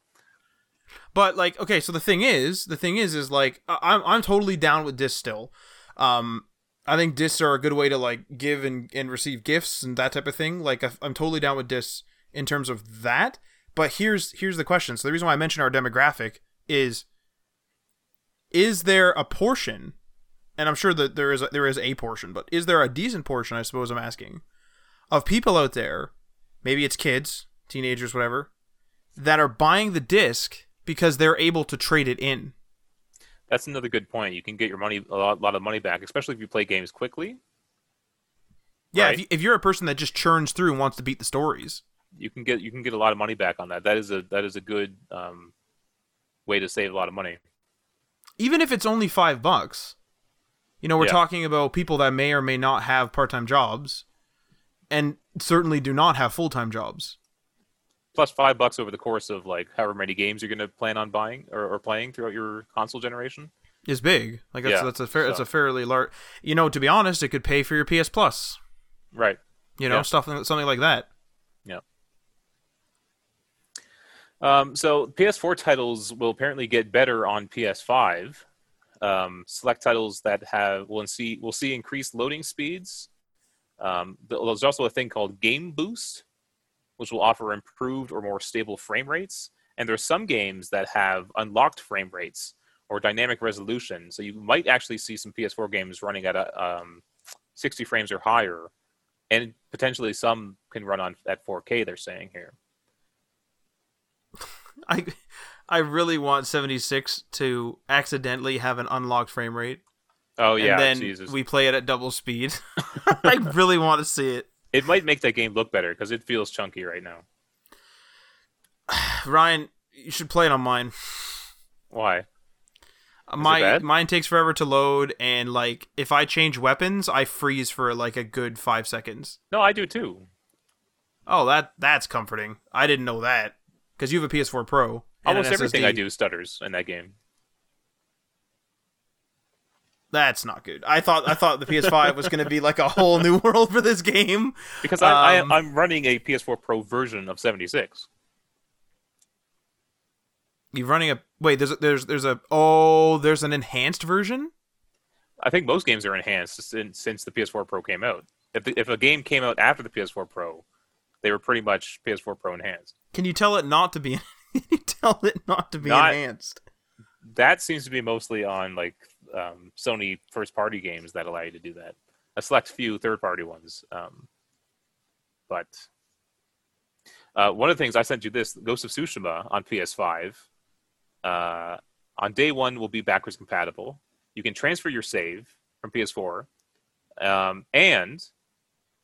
But like, okay, so the thing is, the thing is, is like I'm I'm totally down with discs still. Um, I think discs are a good way to like give and, and receive gifts and that type of thing. Like I'm totally down with discs in terms of that. But here's here's the question. So the reason why I mentioned our demographic is, is there a portion? And I'm sure that there is a, there is a portion, but is there a decent portion, I suppose I'm asking, of people out there, maybe it's kids, teenagers, whatever, that are buying the disc because they're able to trade it in? That's another good point. You can get your money a lot, lot of money back, especially if you play games quickly. Yeah, right? if, you, if you're a person that just churns through and wants to beat the stories, you can get you can get a lot of money back on that. That is a that is a good um, way to save a lot of money, even if it's only five bucks. You know, we're yeah. talking about people that may or may not have part-time jobs, and certainly do not have full-time jobs. Plus five bucks over the course of like however many games you're going to plan on buying or, or playing throughout your console generation is big. Like that's yeah, that's a fair, so. That's a fairly large. You know, to be honest, it could pay for your P S Plus, right? You know, yeah. stuff something like that. Yeah. Um, so P S four titles will apparently get better on P S five. Um, select titles that have will see will see increased loading speeds. Um, there's also a thing called Game Boost, which will offer improved or more stable frame rates. And there are some games that have unlocked frame rates or dynamic resolution. So you might actually see some P S four games running at a, um, sixty frames or higher. And potentially some can run on at four K, they're saying here. I I really want seventy-six to accidentally have an unlocked frame rate. Oh, yeah. And then Jesus. We play it at double speed. I really want to see it. It might make that game look better, because it feels chunky right now. Ryan, you should play it on mine. Why? Uh, my, mine takes forever to load, and like if I change weapons, I freeze for like a good five seconds. No, I do too. Oh, that that's comforting. I didn't know that, because you have a P S four Pro. Almost everything I do stutters in that game. That's not good. I thought I thought the P S five was going to be like a whole new world for this game. Because I, um, I, I'm running a P S four Pro version of seventy-six. You're running a wait. There's a, there's there's a oh there's an enhanced version. I think most games are enhanced since, since the P S four Pro came out. If the, if a game came out after the P S four Pro, they were pretty much P S four Pro enhanced. Can you tell it not to be? Can you tell it not to be not, enhanced? That seems to be mostly on like. Um, Sony first-party games that allow you to do that. A select few third-party ones. Um, but uh, one of the things I sent you this, Ghost of Tsushima on P S five, uh, on day one will be backwards compatible. You can transfer your save from P S four, um, and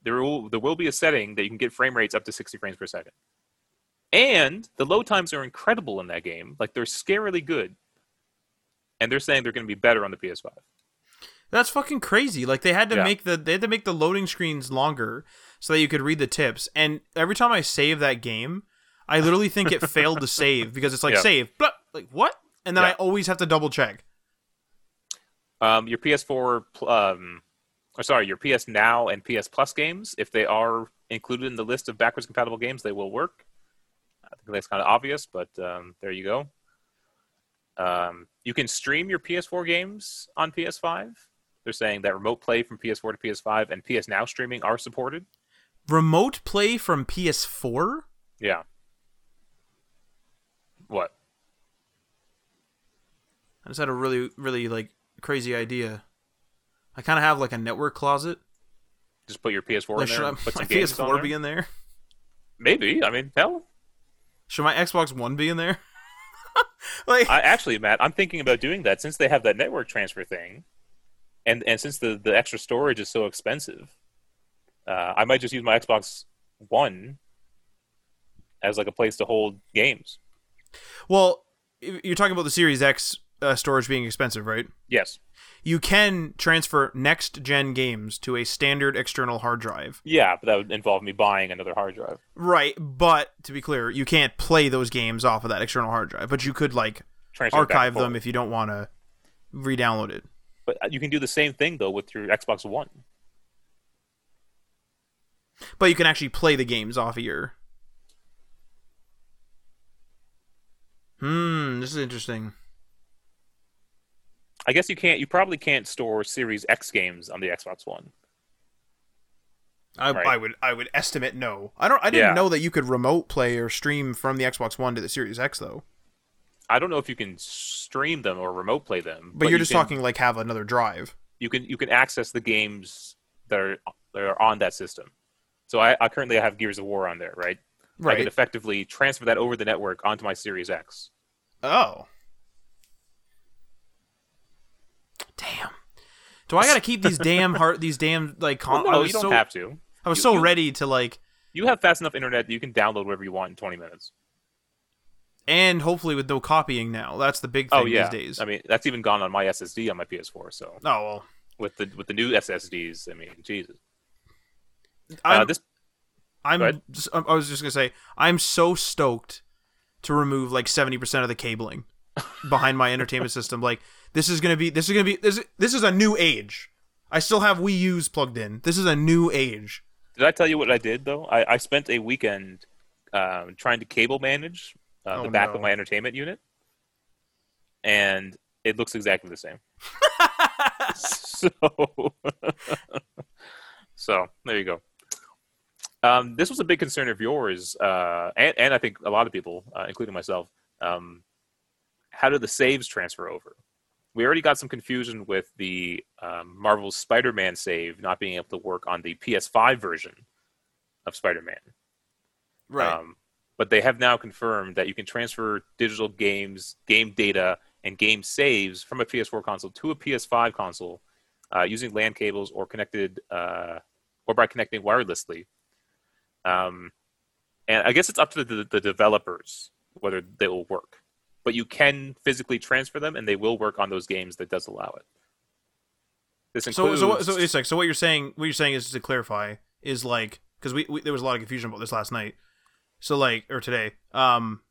there will, there will be a setting that you can get frame rates up to sixty frames per second. And the load times are incredible in that game. Like, they're scarily good. And they're saying they're going to be better on the P S five. That's fucking crazy. Like they had to yeah. make the they had to make the loading screens longer so that you could read the tips. And every time I save that game, I literally think it failed to save because it's like yeah. save, but like what? And then yeah. I always have to double check. Um, your P S four, um, or sorry, your P S Now and P S Plus games, if they are included in the list of backwards compatible games, they will work. I think that's kind of obvious, but um, there you go. Um, you can stream your P S four games on P S five. They're saying that remote play from P S four to P S five and P S Now streaming are supported. Remote play from P S four? Yeah. What? I just had a really, really, like, crazy idea. I kind of have, like, a network closet. Just put your P S four like, in there? I, put some games P S four on there? Be in there? Maybe. I mean, hell. Should my Xbox One be in there? Like, I, actually, Matt, I'm thinking about doing that since they have that network transfer thing, and and since the, the extra storage is so expensive, uh, I might just use my Xbox One as like a place to hold games. Well, you're talking about the Series X uh, storage being expensive, right? Yes. You can transfer next-gen games to a standard external hard drive. Yeah, but that would involve me buying another hard drive. Right, but to be clear, you can't play those games off of that external hard drive, but you could, like, transfer archive them if you don't want to re-download it. But you can do the same thing, though, with your Xbox One. But you can actually play the games off of your... Hmm, this is interesting. I guess you can't. You probably can't store Series X games on the Xbox One. I, right? I would. I would estimate no. I don't. I didn't yeah. know that you could remote play or stream from the Xbox One to the Series X though. I don't know if you can stream them or remote play them. But, but you're you just can, talking like have another drive. You can. You can access the games that are that are on that system. So I, I currently have Gears of War on there, right? Right. I can effectively transfer that over the network onto my Series X. Oh. Damn. Do I gotta keep these damn hard these damn like con- well, no, I was you don't so, have to. I was you, so you, ready to like you have fast enough internet that you can download whatever you want in twenty minutes. And hopefully with no copying now. That's the big thing oh, yeah. these days. I mean that's even gone on my S S D on my P S four, so oh well. With the with the new S S Ds, I mean, Jesus. Uh, this I'm just, I was just gonna say I'm so stoked to remove like seventy percent of the cabling behind my entertainment system. Like this is gonna be this is gonna be this this is a new age. I still have Wii U's plugged in. This is a new age. Did I tell you what I did though? I, I spent a weekend um, trying to cable manage uh, oh, the back no. of my entertainment unit, and it looks exactly the same. so, so there you go. Um, this was a big concern of yours, uh, and, and I think a lot of people, uh, including myself. Um, how do the saves transfer over? We already got some confusion with the um, Marvel's Spider-Man save not being able to work on the P S five version of Spider-Man. Right. Um, but they have now confirmed that you can transfer digital games, game data, and game saves from a P S four console to a P S five console uh, using LAN cables or connected uh, or by connecting wirelessly. Um, and I guess it's up to the, the developers whether they will work, but you can physically transfer them, and they will work on those games that does allow it. This includes. So, so, so it's like so. What you're saying, what you're saying is to clarify is like because we, we there was a lot of confusion about this last night. So like or today, um,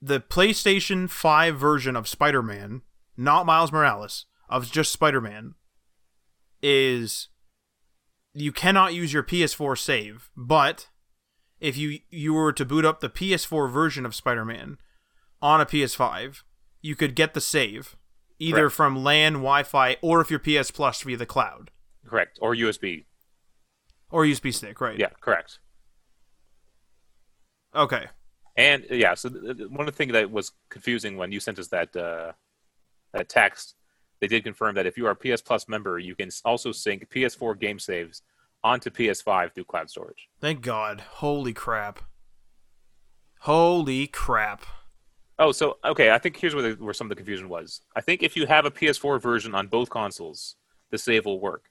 the PlayStation five version of Spider-Man, not Miles Morales, of just Spider-Man, is. You cannot use your P S four save, but if you, you were to boot up the P S four version of Spider-Man on a P S five, you could get the save either Correct. From LAN, Wi-Fi, or if your P S Plus via the cloud. Correct. Or U S B. Or U S B stick, right. Yeah, correct. Okay. And, yeah, so one of the things that was confusing when you sent us that uh, that text... They did confirm that if you are a P S Plus member, you can also sync P S four game saves onto P S five through cloud storage. Thank God. Holy crap. Holy crap. Oh, so, okay, I think here's where, the, where some of the confusion was. I think if you have a P S four version on both consoles, the save will work.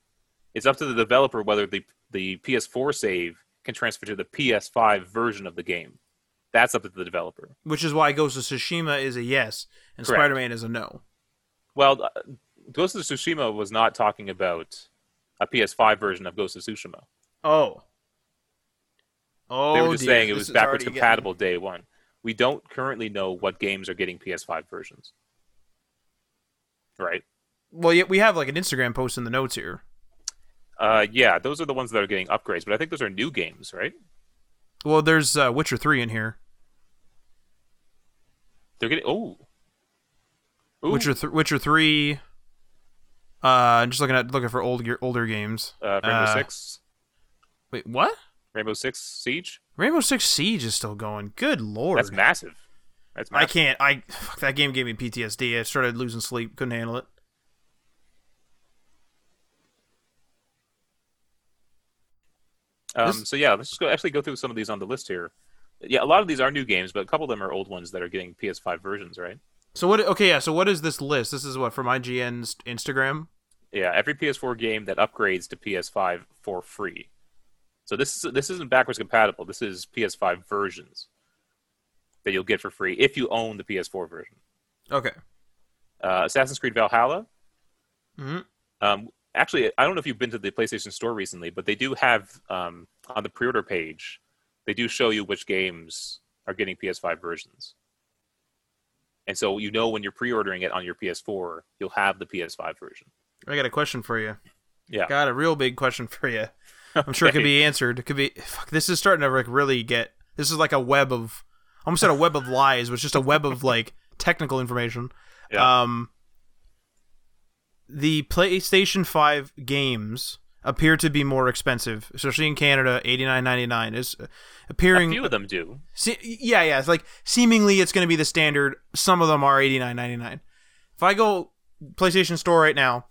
It's up to the developer whether the, the P S four save can transfer to the P S five version of the game. That's up to the developer. Which is why Ghost of Tsushima is a yes, and Correct. Spider-Man is a no. Well, Ghost of Tsushima was not talking about a P S five version of Ghost of Tsushima. Oh. Oh, they were just dear. saying it this was backwards compatible getting... day one. We don't currently know what games are getting P S five versions. Right? Well, yeah, we have like an Instagram post in the notes here. Uh, yeah, those are the ones that are getting upgrades, but I think those are new games, right? Well, there's uh, Witcher three in here. They're getting... Oh. Ooh. Witcher, th- Witcher three. Uh, I'm just looking at looking for old older games. Uh, Rainbow uh, Six. Wait, what? Rainbow Six Siege. Rainbow Six Siege is still going. Good lord, that's massive. That's massive. I can't. I fuck, that game gave me P T S D. I started losing sleep. Couldn't handle it. Um. This... So yeah, let's just go. Actually, go through some of these on the list here. Yeah, a lot of these are new games, but a couple of them are old ones that are getting P S five versions, right? So what? Okay, yeah. So what is this list? This is what from I G N's Instagram. Yeah, every P S four game that upgrades to P S five for free. So this is this isn't backwards compatible. This is P S five versions that you'll get for free if you own the P S four version. Okay. Uh, Assassin's Creed Valhalla. Mm-hmm. Um, actually, I don't know if you've been to the PlayStation Store recently, but they do have um, on the pre-order page, they do show you which games are getting P S five versions. And so you know when you're pre-ordering it on your P S four, you'll have the P S five version. I got a question for you. Yeah. Got a real big question for you. I'm okay. sure it could be answered. It could be. Fuck, this is starting to like really get. This is like a web of. I almost said a web of lies, but it's just a web of like technical information. Yeah. Um. The PlayStation five games appear to be more expensive, especially in Canada. eighty-nine ninety-nine is appearing. A few of them do. Se- yeah, yeah. It's like seemingly it's going to be the standard. Some of them are eighty-nine ninety-nine. If I go PlayStation Store right now,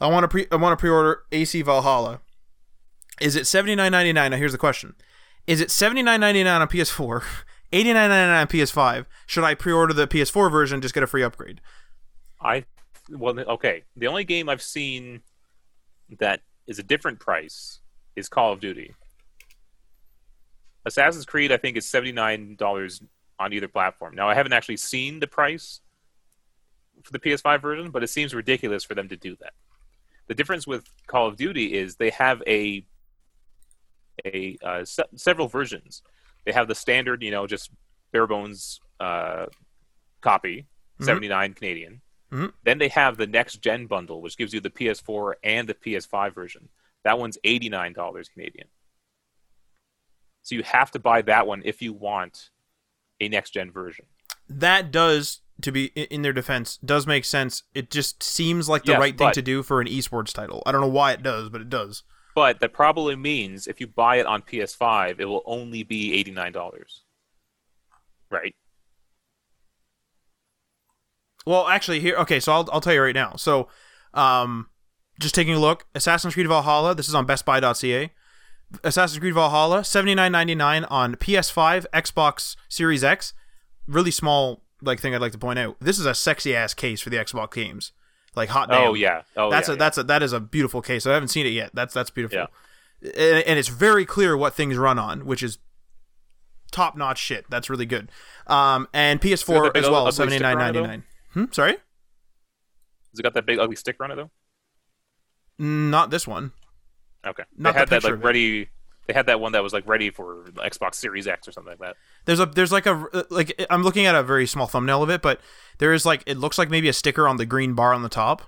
I want to pre I want to pre-order A C Valhalla. Is it seventy-nine ninety-nine? Now here's the question: is it seventy-nine ninety-nine on P S four, eighty-nine ninety-nine on P S five? Should I pre-order the P S four version and just get a free upgrade? I well, okay. The only game I've seen that is a different price is Call of Duty. Assassin's Creed, I think, is seventy-nine dollars on either platform. Now, I haven't actually seen the price for the P S five version, but it seems ridiculous for them to do that. The difference with Call of Duty is they have a a uh, se- several versions. They have the standard, you know, just bare bones uh, copy, mm-hmm. seventy-nine Canadian. Mm-hmm. Then they have the next gen bundle, which gives you the P S four and the P S five version. That one's eighty-nine dollars Canadian. So you have to buy that one if you want a next gen version. That does, to be in their defense, does make sense. It just seems like the yes, right but, thing to do for an esports title. I don't know why it does, but it does. But that probably means if you buy it on P S five, it will only be eighty-nine dollars. Right? Well, actually, here... Okay, so I'll I'll tell you right now. So, um, just taking a look. Assassin's Creed Valhalla. This is on best buy dot c a. Assassin's Creed Valhalla, seventy-nine ninety-nine on P S five, Xbox Series X. Really small, like, thing I'd like to point out. This is a sexy-ass case for the Xbox games. Like, hot damn. Oh, yeah. Oh, that's yeah, a, yeah. That's a, that is a beautiful case. I haven't seen it yet. That's that's beautiful. Yeah. And, and it's very clear what things run on, which is top-notch shit. That's really good. Um, and P S four as well, seventy-nine ninety-nine. Hmm? Sorry? Has it got that big ugly sticker on it though? Not this one. Okay. Not they had that like ready. They had that one that was like ready for Xbox Series X or something like that. There's a there's like a like I'm looking at a very small thumbnail of it, but there is like it looks like maybe a sticker on the green bar on the top.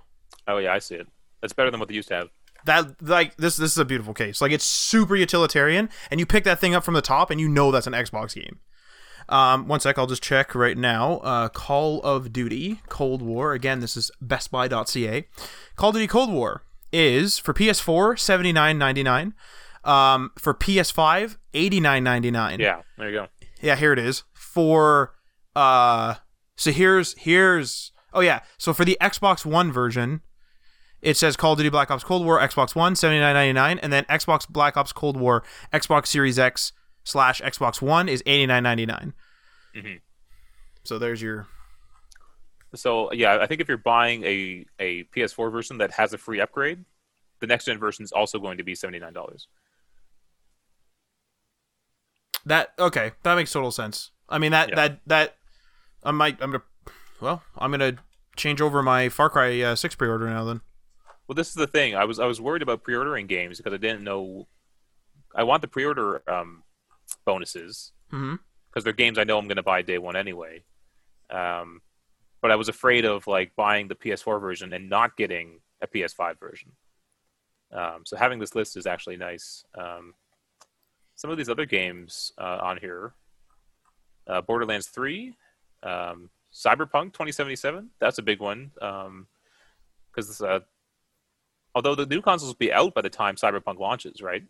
Oh yeah, I see it. That's better than what they used to have. That like this this is a beautiful case. Like it's super utilitarian, and you pick that thing up from the top, and you know that's an Xbox game. Um, one sec, I'll just check right now. Uh, Call of Duty, Cold War. Again, this is best buy dot c a. Call of Duty Cold War is, for P S four, seventy-nine ninety-nine. Um, for P S five, eighty-nine ninety-nine. Yeah, there you go. Yeah, here it is. For, uh, so here's, here's, oh yeah. So for the Xbox One version, it says Call of Duty Black Ops Cold War, Xbox One, seventy-nine ninety-nine. And then Xbox Black Ops Cold War, Xbox Series X, slash Xbox One is eighty-nine ninety-nine. Mm-hmm. So there's your... So, yeah, I think if you're buying a, a P S four version that has a free upgrade, the next-gen version is also going to be seventy-nine dollars. That... Okay, that makes total sense. I mean, that... Yeah. that, that I might... I'm gonna... Well, I'm gonna change over my Far Cry uh, six pre-order now, then. Well, this is the thing. I was I was worried about pre-ordering games because I didn't know... I want the pre-order... Um, bonuses because mm-hmm. they're games I know I'm going to buy day one anyway. Um, but I was afraid of like buying the P S four version and not getting a P S five version. Um, so having this list is actually nice. Um, some of these other games uh, on here, uh, Borderlands three, um, Cyberpunk twenty seventy-seven. That's a big one. Um, because uh, although the new consoles will be out by the time Cyberpunk launches, right?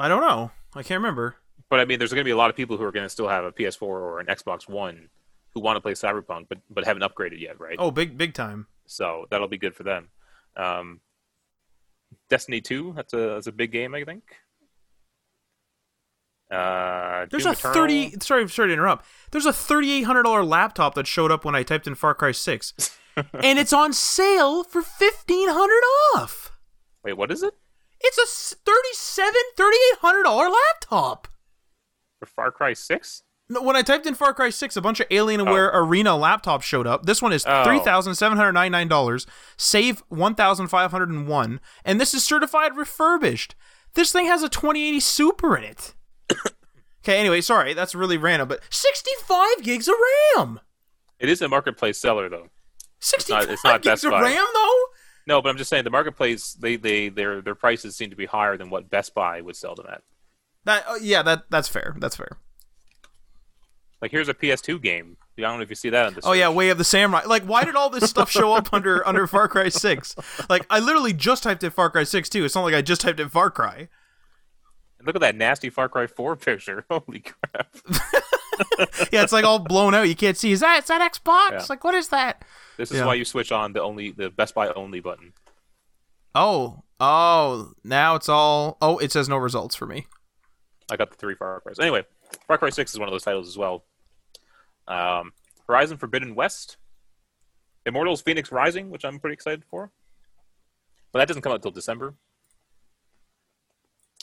I don't know. I can't remember. But I mean, there's going to be a lot of people who are going to still have a P S four or an Xbox One who want to play Cyberpunk, but but haven't upgraded yet, right? Oh, big big time. So that'll be good for them. Um, Destiny two. That's a that's a big game, I think. Uh, there's Doom a Eternal. thirty. Sorry, sorry to interrupt. There's a thirty-eight hundred dollar laptop that showed up when I typed in Far Cry six, and it's on sale for fifteen hundred off. Wait, what is it? It's a thirty-seven, thirty-eight hundred dollars laptop. For Far Cry six? No, when I typed in Far Cry six, a bunch of Alienware oh. Arena laptops showed up. This one is oh. three thousand seven hundred ninety-nine dollars, save one thousand five hundred one dollars, and this is certified refurbished. This thing has a twenty eighty Super in it. Okay, anyway, sorry, that's really random, but sixty-five gigs of RAM! It is a marketplace seller, though. sixty-five it's not, it's not gigs of RAM, though? No, but I'm just saying the marketplace, they, they their their prices seem to be higher than what Best Buy would sell them at. That uh, yeah, that that's fair. That's fair. Like here's a P S two game. I don't know if you see that on this. Oh page. Yeah, Way of the Samurai. Like why did all this stuff show up under under Far Cry six? Like I literally just typed in Far Cry six too. It's not like I just typed in Far Cry. Look at that nasty Far Cry four picture. Holy crap. Yeah, it's like all blown out. You can't see. Is that, is that Xbox? Yeah. Like, what is that? This is yeah. why you switch on the only the Best Buy only button. Oh. Oh. Now it's all... Oh, it says no results for me. I got the three Far Cry's. Anyway, Far Cry six is one of those titles as well. Um, Horizon Forbidden West. Immortals Fenyx Rising, which I'm pretty excited for. But that doesn't come out until December.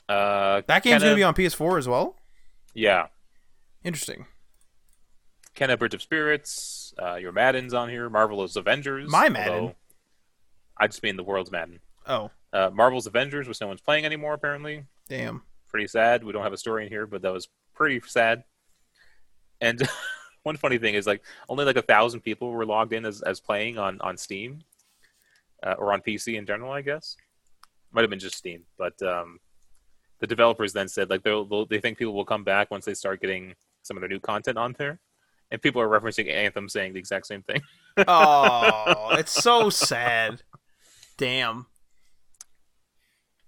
Uh, that game's going to be on P S four as well? Yeah. Interesting. Kenna Bridge of Spirits, uh, your Madden's on here, Marvel's Avengers. My Madden? I just mean the world's Madden. Oh. Uh, Marvel's Avengers, which no one's playing anymore, apparently. Damn. Pretty sad. We don't have a story in here, but that was pretty sad. And one funny thing is, like, only like a thousand people were logged in as, as playing on, on Steam. Uh, or on P C in general, I guess. Might have been just Steam. But um, the developers then said, like, they'll, they'll, they think people will come back once they start getting some of their new content on there. And people are referencing Anthem saying the exact same thing. Oh, it's so sad. Damn.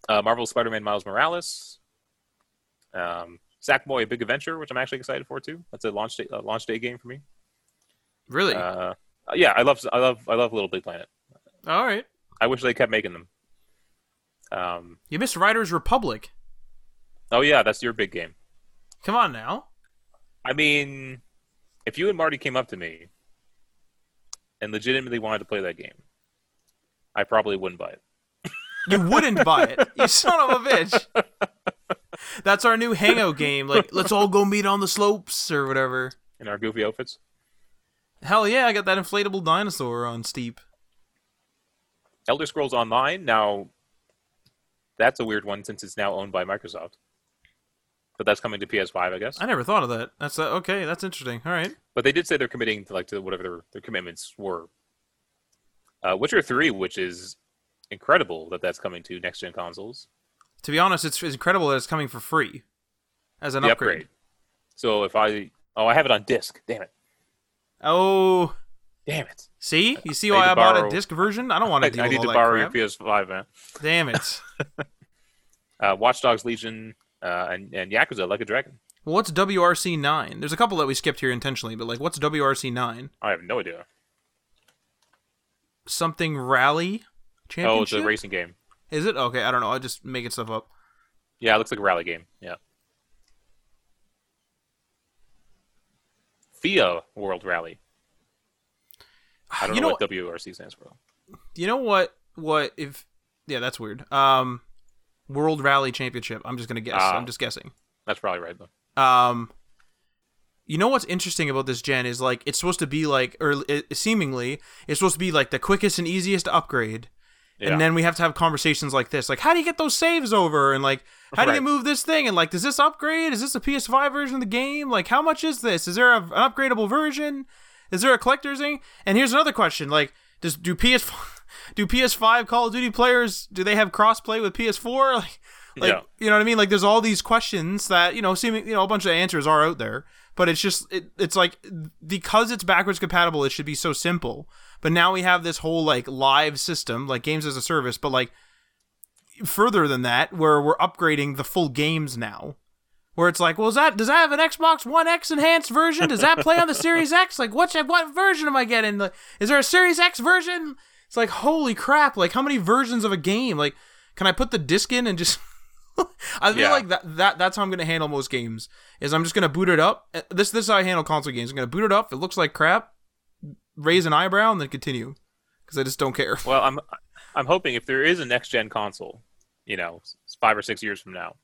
Uh, Marvel's Spider-Man Miles Morales. Um, Sackboy: A Big Adventure, which I'm actually excited for, too. That's a launch day, a launch day game for me. Really? Uh, yeah, I love I love, I love, love Little Big Planet. All right. I wish they kept making them. Um, you missed Riders Republic. Oh, yeah, that's your big game. Come on, now. I mean, if you and Marty came up to me and legitimately wanted to play that game, I probably wouldn't buy it. You wouldn't buy it? You son of a bitch. That's our new hangout game. Like, let's all go meet on the slopes or whatever. In our goofy outfits? Hell yeah, I got that inflatable dinosaur on Steep. Elder Scrolls Online, now, that's a weird one since it's now owned by Microsoft. But that's coming to P S five, I guess. I never thought of that. That's uh, okay, that's interesting. All right. But they did say they're committing to like to whatever their, their commitments were. Uh, Witcher three, which is incredible that that's coming to next-gen consoles. To be honest, it's, it's incredible that it's coming for free as an upgrade. upgrade. So if I... Oh, I have it on disc. Damn it. Oh... Damn it. See? You see why I, I bought borrow... a disc version? I don't want to deal I, I need with all to that borrow crap. Your P S five, man. Damn it. uh, Watch Dogs Legion uh, and, and Yakuza Like a Dragon. Well, what's W R C nine? There's a couple that we skipped here intentionally, but like, what's W R C nine? I have no idea. Something Rally Championship? Oh, it's a racing game. Is it? Okay, I don't know. I'm just making stuff up. Yeah, it looks like a rally game. Yeah. F I A World Rally. I don't you know, know what W R C stands for. You know what? What if? Yeah, that's weird. Um, World Rally Championship. I'm just gonna guess. Uh, I'm just guessing. That's probably right though. Um, you know what's interesting about this gen is like it's supposed to be like, or it, seemingly it's supposed to be like the quickest and easiest to upgrade, yeah. And then we have to have conversations like this, like how do you get those saves over, and like how right. do you move this thing, and like does this upgrade? Is this a P S five version of the game? Like how much is this? Is there a, an upgradable version? Is there a collector's thing? And here's another question: like, does do PS do P S five Call of Duty players do they have crossplay with P S four? Like, like yeah. you know what I mean? Like, there's all these questions that you know, seeming you know, a bunch of answers are out there, but it's just it, it's like because it's backwards compatible, it should be so simple. But now we have this whole like live system, like games as a service, but like further than that, where we're upgrading the full games now. Where it's like, well, is that does that have an Xbox One X enhanced version? Does that play on the Series X? Like, what what version am I getting? Like, is there a Series X version? It's like, holy crap! Like, how many versions of a game? Like, can I put the disc in and just? I feel yeah. like that, that that's how I'm gonna handle most games. Is I'm just gonna boot it up. This this is how I handle console games. I'm gonna boot it up. It looks like crap. Raise an eyebrow and then continue, because I just don't care. Well, I'm I'm hoping if there is a next gen console, you know, five or six years from now.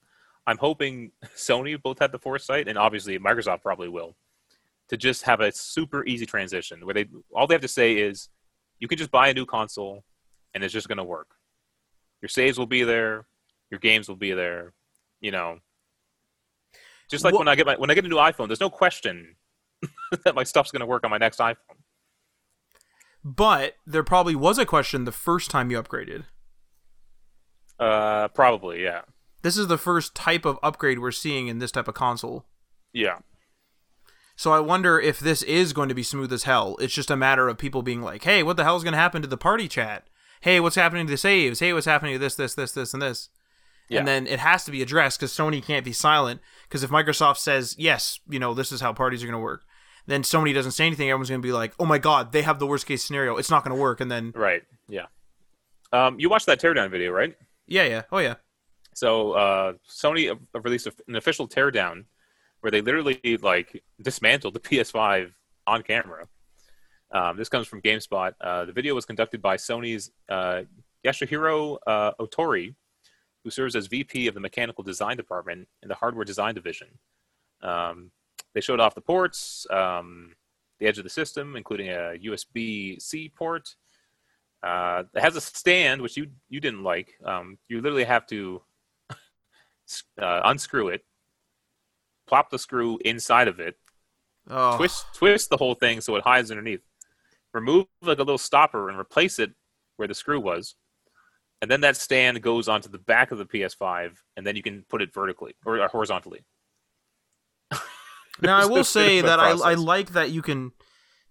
I'm hoping Sony both had the foresight, and obviously Microsoft probably will, to just have a super easy transition where they all they have to say is, you can just buy a new console, and it's just going to work. Your saves will be there, your games will be there, you know. Just like well, when I get my when I get a new iPhone, there's no question that my stuff's going to work on my next iPhone. But there probably was a question the first time you upgraded. Uh, probably, yeah. This is the first type of upgrade we're seeing in this type of console. Yeah. So I wonder if this is going to be smooth as hell. It's just a matter of people being like, hey, what the hell is going to happen to the party chat? Hey, what's happening to the saves? Hey, what's happening to this, this, this, this, and this? Yeah. And then it has to be addressed because Sony can't be silent. Because if Microsoft says, yes, you know, this is how parties are going to work, then Sony doesn't say anything. Everyone's going to be like, oh my God, they have the worst case scenario. It's not going to work. And then... Right. Yeah. Um, you watched that teardown video, right? Yeah, yeah. Oh, yeah. So uh, Sony released an official teardown where they literally like dismantled the P S five on camera. Um, this comes from GameSpot. Uh, the video was conducted by Sony's uh, Yasuhiro uh, Otori, who serves as V P of the Mechanical Design Department in the Hardware Design Division. Um, they showed off the ports, um, the edge of the system, including a U S B-C port, Uh, it has a stand, which you, you didn't like. Um, you literally have to uh, unscrew it, plop the screw inside of it, oh. twist twist the whole thing so it hides underneath, remove like a little stopper and replace it where the screw was, and then that stand goes onto the back of the P S five, and then you can put it vertically or, or horizontally. Now I will say that I, I like that you can,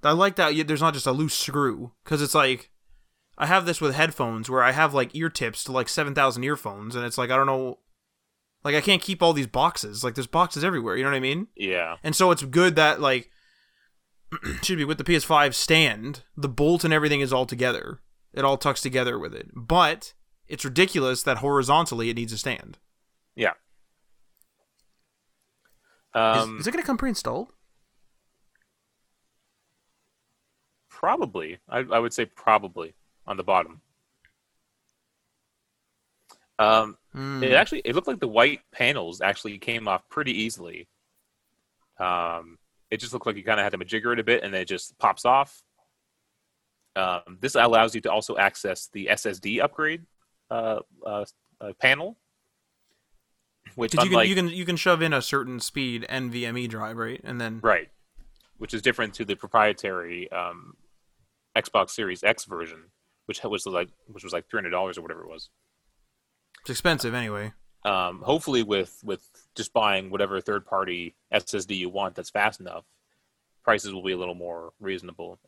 I like that you, there's not just a loose screw, because it's like, I have this with headphones where I have like ear tips to like seven thousand earphones, and it's like, I don't know, like I can't keep all these boxes, like there's boxes everywhere, you know what I mean? Yeah. And so it's good that like, should be with the P S five stand, the bolt and everything is all together. It all tucks together with it, but it's ridiculous that horizontally it needs a stand. Yeah. Um, is, is it going to come pre-installed? Probably. I, I would say probably on the bottom. Um, mm. It actually, it looked like the white panels actually came off pretty easily. Um, it just looked like you kind of had to majigger it a bit, and then it just pops off. Um, this allows you to also access the S S D upgrade uh, uh, uh, panel. Which you can, you can you can shove in a certain speed N V M E drive, right? And then right, which is different to the proprietary um, Xbox Series X version, which was like which was like three hundred dollars or whatever it was. It's expensive anyway. Um, hopefully, with with just buying whatever third party S S D you want that's fast enough, prices will be a little more reasonable.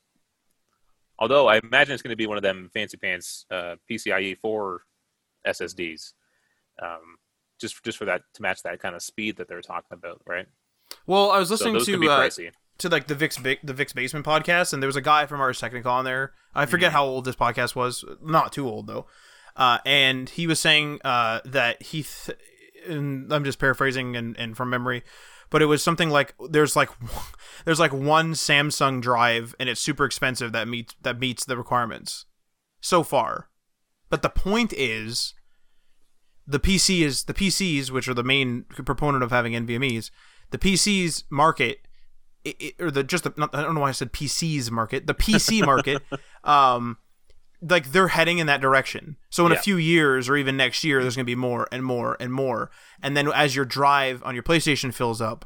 Although I imagine it's going to be one of them fancy pants uh, P C I E four S S Ds. Um, Just, just for that to match that kind of speed that they're talking about, right? Well, I was listening so to uh, to like the Vic's the Vic's Basement podcast, and there was a guy from Ars Technica on there. I forget mm-hmm. how old this podcast was, not too old though. Uh, and he was saying uh, that he, th- and I'm just paraphrasing and, and from memory, but it was something like there's like there's like one Samsung drive, and it's super expensive that meets that meets the requirements so far. But the point is, the P C is the P Cs, which are the main proponent of having N V M Es. The P Cs market, it, it, or the just the, not, I don't know why I said P Cs market. The P C market, um, like they're heading in that direction. So in yeah. a few years, or even next year, there's going to be more and more and more. And then as your drive on your PlayStation fills up,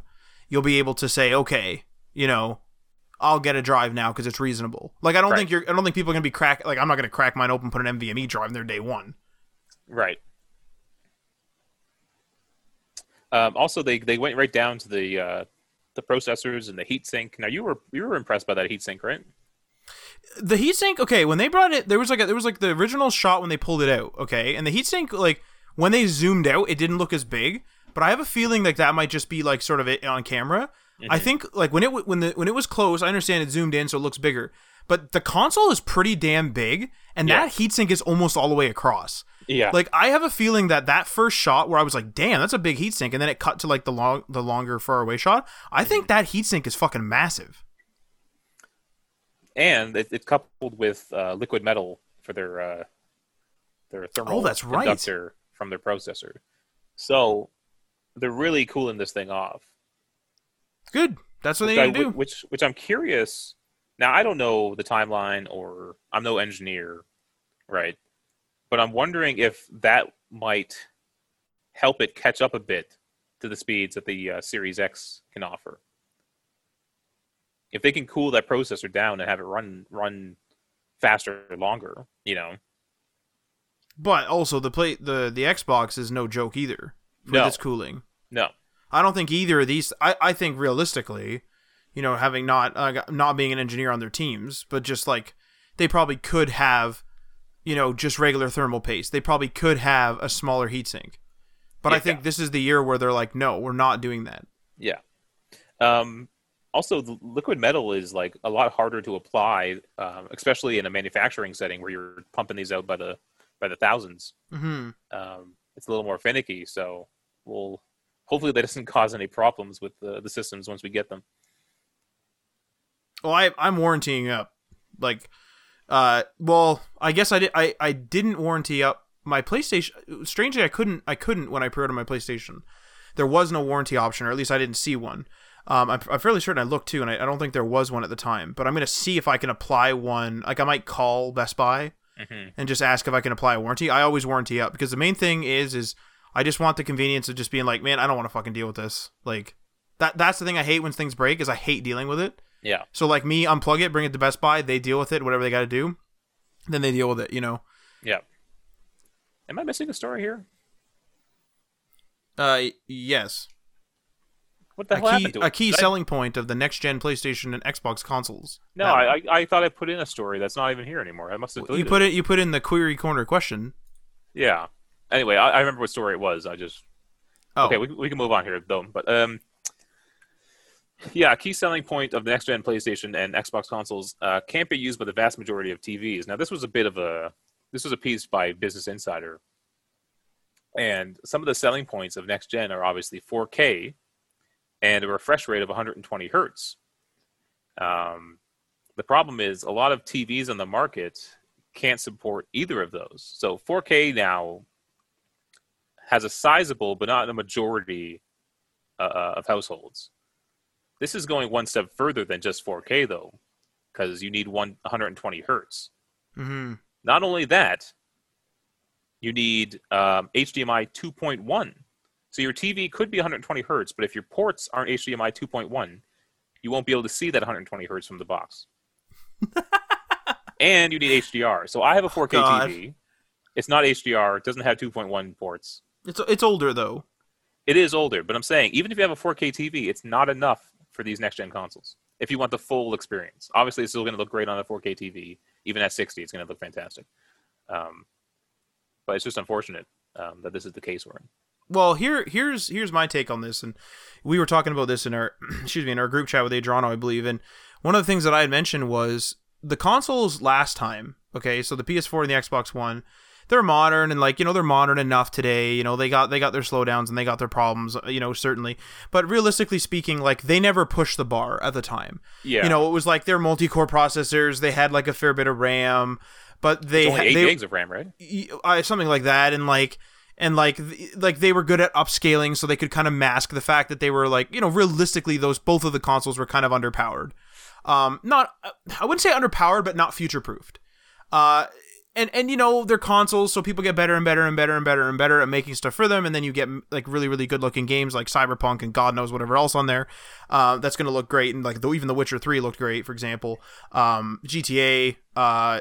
you'll be able to say, okay, you know, I'll get a drive now because it's reasonable. Like I don't right. think you're, I don't think people are going to be crack. Like I'm not going to crack mine open, put an N V M E drive in there day one. Right. Um, also, they, they went right down to the uh, the processors and the heatsink. Now you were you were impressed by that heatsink, right? The heatsink, okay. When they brought it, there was like a, there was like the original shot when they pulled it out, okay. And the heatsink, like when they zoomed out, it didn't look as big. But I have a feeling like that might just be like sort of it on camera. Mm-hmm. I think like when it when the when it was close, I understand it zoomed in, so it looks bigger. But the console is pretty damn big, and yeah. that heatsink is almost all the way across. Yeah. Like, I have a feeling that that first shot where I was like, damn, that's a big heatsink, and then it cut to, like, the long, the longer far away shot, I think that heatsink is fucking massive. And it's it coupled with uh, liquid metal for their uh, their thermal oh, that's right. conductor from their processor. So, they're really cooling this thing off. Good. That's what which they need I, to do. Which, which I'm curious. Now, I don't know the timeline, or I'm no engineer, right? But I'm wondering if that might help it catch up a bit to the speeds that the uh, Series X can offer. If they can cool that processor down and have it run run faster or longer, you know. But also the play the, the Xbox is no joke either with no. its cooling. No, I don't think either of these. I, I think realistically, you know, having not uh, not being an engineer on their teams, but just like they probably could have. You know, just regular thermal paste. They probably could have a smaller heatsink, but yeah. I think this is the year where they're like, no, we're not doing that. Yeah. Um, also, the liquid metal is like a lot harder to apply, um, especially in a manufacturing setting where you're pumping these out by the by the thousands. Mm-hmm. Um, it's a little more finicky, so we'll hopefully that doesn't cause any problems with the, the systems once we get them. Well, I, I'm warrantying up, like. Uh, well, I guess I, did, I I didn't warranty up my PlayStation. Strangely, I couldn't I couldn't when I pre-ordered my PlayStation. There was no warranty option, or at least I didn't see one. Um, I'm, I'm fairly certain I looked too, and I, I don't think there was one at the time. But I'm going to see if I can apply one. Like, I might call Best Buy mm-hmm. and just ask if I can apply a warranty. I always warranty up because the main thing is, is I just want the convenience of just being like, man, I don't want to fucking deal with this. Like that, that's the thing I hate when things break is I hate dealing with it. Yeah. So like me, unplug it, bring it to Best Buy. They deal with it, whatever they got to do. Then they deal with it, you know? Yeah. Am I missing a story here? Uh, yes. What the a hell key, happened to it? A key Did selling I... point of the next-gen PlayStation and Xbox consoles. No, I, I I thought I put in a story that's not even here anymore. I must have deleted you put it. it. You put in the query corner question. Yeah. Anyway, I, I remember what story it was. I just... Oh. Okay, we, we can move on here, though. But, um... yeah, a key selling point of the next-gen PlayStation and Xbox consoles uh, can't be used by the vast majority of T Vs. Now, this was a bit of a... This was a piece by Business Insider. And some of the selling points of next-gen are obviously four K... and a refresh rate of one hundred twenty hertz. Um, the problem is a lot of T Vs on the market can't support either of those. So four K now has a sizable, but not a majority uh, of households. This is going one step further than just four K, though, because you need one, one hundred twenty hertz. Mm-hmm. Not only that, you need um, H D M I two point one. So your T V could be one hundred twenty hertz, but if your ports aren't H D M I two point one, you won't be able to see that one hundred twenty hertz from the box. And you need H D R. So I have a four K oh, T V. It's not H D R. It doesn't have two point one ports. It's it's older, though. It is older, but I'm saying, even if you have a four K T V, it's not enough for these next-gen consoles, if you want the full experience. Obviously, it's still going to look great on a four K T V. Even at sixty, it's going to look fantastic. Um, but it's just unfortunate um, that this is the case we're in. Well, here, here's here's my take on this, and we were talking about this in our, excuse me, in our group chat with Adriano, I believe, and one of the things that I had mentioned was the consoles last time, okay, so the P S four and the Xbox One, they're modern, and like, you know, they're modern enough today, you know, they got they got their slowdowns, and they got their problems, you know, certainly, but realistically speaking, like, they never pushed the bar at the time. Yeah. You know, it was like their multi-core processors, they had like a fair bit of RAM, but they... It's only eight they, gigs of RAM, right? Something like that, and like... And, like, like they were good at upscaling, so they could kind of mask the fact that they were, like, you know, realistically, those both of the consoles were kind of underpowered. Um, not, I wouldn't say underpowered, but not future-proofed. Uh, and, and, you know, they're consoles, so people get better and better and better and better and better at making stuff for them, and then you get, like, really, really good-looking games like Cyberpunk and God knows whatever else on there. Uh, that's going to look great, and, like, the, even The Witcher three looked great, for example. Um, G T A, uh...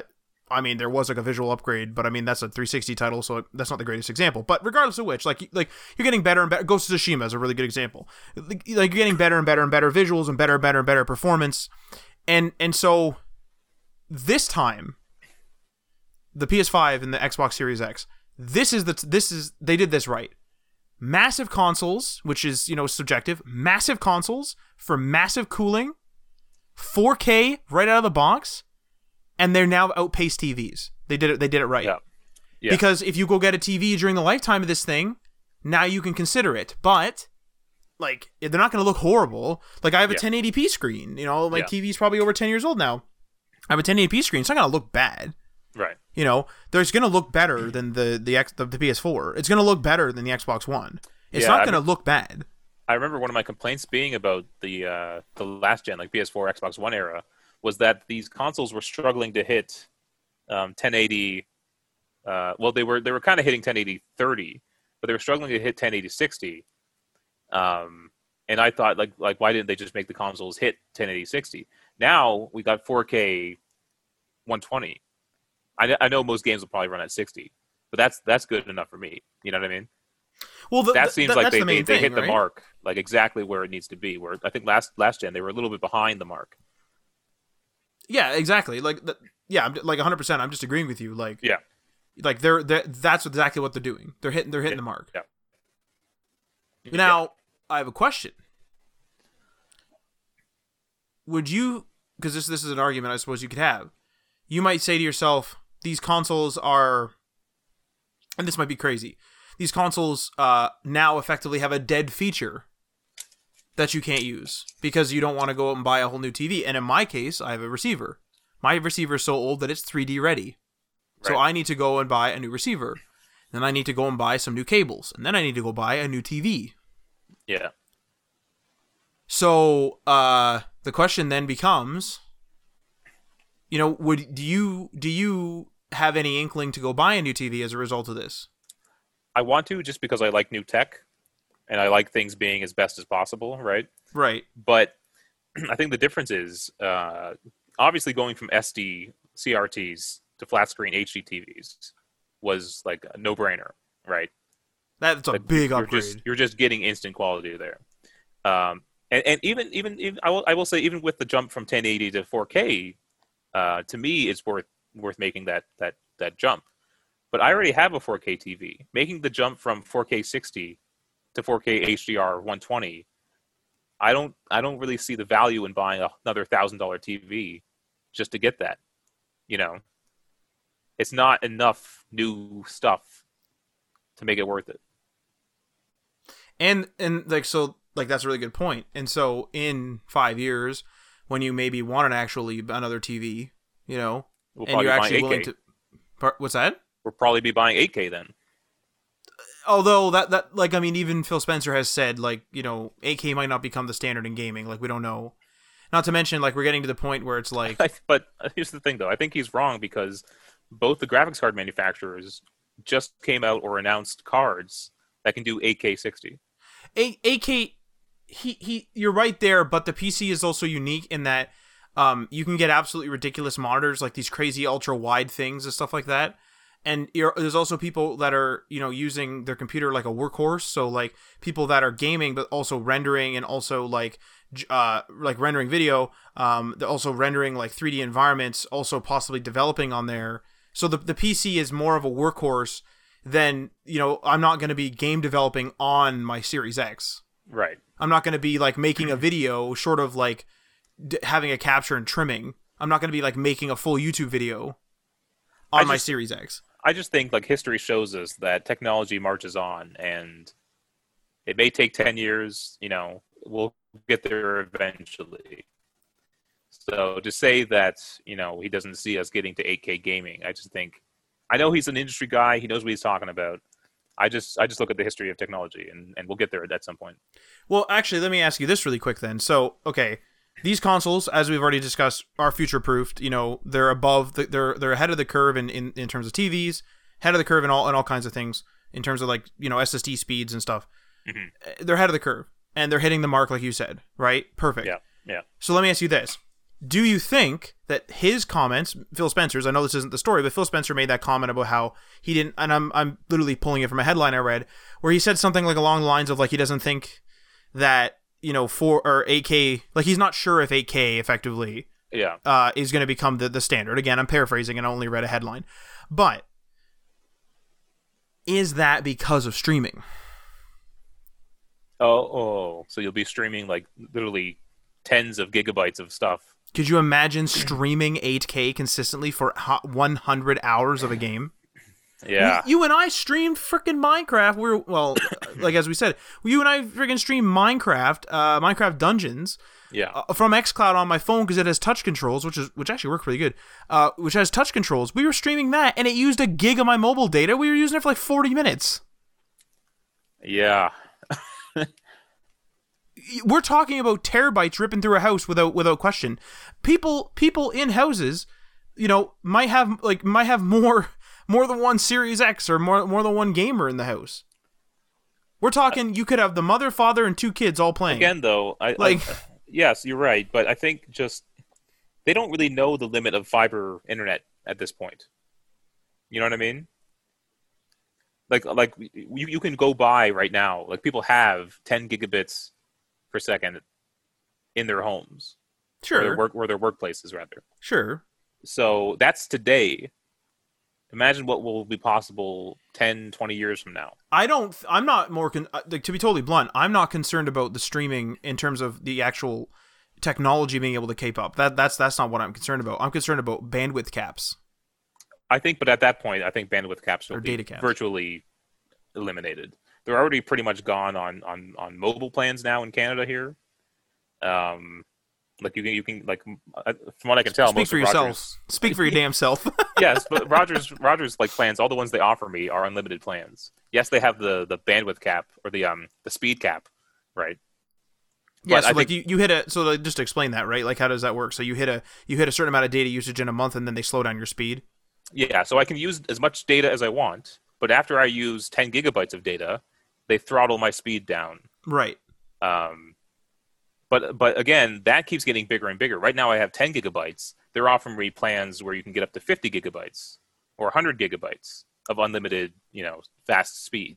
I mean, there was like a visual upgrade, but I mean, that's a three sixty title, so that's not the greatest example. But regardless of which, like, like you're getting better and better. Ghost of Tsushima is a really good example. Like, you're getting better and better and better visuals and better and better and better performance. And and so this time, the P S five and the Xbox Series X, this is the, this is, they did this right. Massive consoles, which is, you know, subjective, massive consoles for massive cooling, four K right out of the box. And they're now outpaced T Vs. They did it. They did it right. Yeah. Yeah. Because if you go get a T V during the lifetime of this thing, now you can consider it. But like, they're not going to look horrible. Like, I have a yeah. ten eighty p screen. You know, my yeah. T V's probably over ten years old now. I have a ten eighty p screen. It's not going to look bad. Right. You know, there's going to look better than the the, X, the the P S four. It's going to look better than the Xbox One. It's yeah, not going to look bad. I remember one of my complaints being about the uh, the last gen, like P S four, Xbox One era. Was that these consoles were struggling to hit um, ten eighty? Uh, well, they were they were kind of hitting ten eighty thirty, but they were struggling to hit ten eighty sixty. Um, and I thought, like like why didn't they just make the consoles hit ten eighty sixty? Now we got four K one twenty. I, I know most games will probably run at sixty, but that's that's good enough for me. You know what I mean? Well, the, that seems the, like they the they, thing, they hit right? the mark, like exactly where it needs to be. Where I think last last gen they were a little bit behind the mark. Yeah, exactly. Like, the, yeah, I'm like one hundred percent. I'm just agreeing with you. Like, yeah, like they're, they're that's exactly what they're doing. They're hitting, they're hitting yeah. the mark. Yeah. Now, yeah. I have a question. Would you? Because this, this is an argument I suppose you could have. You might say to yourself, these consoles are, and this might be crazy. These consoles uh, now effectively have a dead feature that you can't use because you don't want to go out and buy a whole new T V. And in my case, I have a receiver. My receiver is so old that it's three D ready. Right. So I need to go and buy a new receiver. Then I need to go and buy some new cables. And then I need to go buy a new T V. Yeah. So uh, the question then becomes, you know, would do you do you have any inkling to go buy a new T V as a result of this? I want to, just because I like new tech and I like things being as best as possible, right? Right. But I think the difference is uh, obviously going from S D C R Ts to flat screen H D T Vs was like a no-brainer, right? That's a like, big you're upgrade. Just, you're just getting instant quality there. Um, and and even, even even I will I will say even with the jump from ten eighty to four K, uh, to me it's worth worth making that that that jump. But I already have a four K T V. Making the jump from four K sixty to four K H D R one twenty, I don't I don't really see the value in buying another one thousand dollars T V just to get that. You know, it's not enough new stuff to make it worth it. And and like so like that's a really good point. And so in five years, when you maybe want an actually another T V, you know, we'll and you're actually willing to, what's that? We'll probably be buying eight K then. Although that that like I mean even Phil Spencer has said like you know eight K might not become the standard in gaming. Like we don't know. Not to mention like we're getting to the point where it's like. But here's the thing though. I think he's wrong because both the graphics card manufacturers just came out or announced cards that can do eight K sixty. eight K, he, he, you're right there, but the P C is also unique in that um, you can get absolutely ridiculous monitors, like these crazy ultra-wide things and stuff like that. And you're, there's also people that are, you know, using their computer like a workhorse. So, like, people that are gaming, but also rendering and also, like, uh, like rendering video. Um, they're also rendering, like, three D environments, also possibly developing on there. So the the P C is more of a workhorse than, you know, I'm not going to be game developing on my Series X. Right. I'm not going to be, like, making a video short of, like, d- having a capture and trimming. I'm not going to be, like, making a full YouTube video on just, my Series X. I just think, like, history shows us that technology marches on, and it may take ten years, you know, we'll get there eventually. So to say that, you know, he doesn't see us getting to eight K gaming, I just think, I know he's an industry guy. He knows what he's talking about. I just I just look at the history of technology, and, and we'll get there at some point. Well, actually, let me ask you this really quick then. So, okay, these consoles, as we've already discussed, are future-proofed. You know, they're above, the, they're they're ahead of the curve in, in, in terms of T Vs, ahead of the curve in all, in all kinds of things, in terms of, like, you know, S S D speeds and stuff. Mm-hmm. They're ahead of the curve, and they're hitting the mark, like you said, right? Perfect. Yeah, yeah. So let me ask you this. Do you think that his comments, Phil Spencer's, I know this isn't the story, but Phil Spencer made that comment about how he didn't, and I'm I'm literally pulling it from a headline I read, where he said something like along the lines of like he doesn't think that, you know, four or eight K, like he's not sure if eight K effectively yeah. uh, is going to become the, the standard. Again, I'm paraphrasing and I only read a headline. But is that because of streaming? Oh, oh. So you'll be streaming like literally tens of gigabytes of stuff. Could you imagine streaming eight K consistently for one hundred hours of a game? Yeah. You, you and I streamed freaking Minecraft. We we're well, like as we said, you and I freaking streamed Minecraft, uh, Minecraft Dungeons. Yeah. Uh, from xCloud on my phone because it has touch controls, which is which actually worked pretty good. Uh, which has touch controls. We were streaming that, and it used a gig of my mobile data. We were using it for like forty minutes. Yeah. We're talking about terabytes ripping through a house without without question. People people in houses, you know, might have like might have more more than one Series X or more more than one gamer in the house. We're talking you could have the mother, father, and two kids all playing. Again, though, I, like I, yes, you're right, but I think just they don't really know the limit of fiber internet at this point. You know what I mean? Like like you you can go buy right now. Like people have ten gigabits. Per second in their homes. Sure. Or their, work, or their workplaces, rather. Sure. So that's today. Imagine what will be possible ten, twenty years from now. I don't, I'm not more, con- like, to be totally blunt, I'm not concerned about the streaming in terms of the actual technology being able to keep up. That That's that's not what I'm concerned about. I'm concerned about bandwidth caps. I think, but at that point, I think bandwidth caps will or be data caps. Virtually eliminated. They're already pretty much gone on, on, on mobile plans now in Canada here. Um, like you can you can like uh, from what I can tell, speak most for yourself. Rogers, speak for your damn self. Yes, but Rogers Rogers like plans. All the ones they offer me are unlimited plans. Yes, they have the, the bandwidth cap or the um the speed cap, right? Yeah, so like think... you, you hit a so like, just to explain that, right? Like how does that work? So you hit a you hit a certain amount of data usage in a month, and then they slow down your speed. Yeah, so I can use as much data as I want, but after I use ten gigabytes of data, they throttle my speed down. Right. Um, but but again, that keeps getting bigger and bigger. Right now I have ten gigabytes. They're offering me plans where you can get up to fifty gigabytes or one hundred gigabytes of unlimited, you know, fast speed.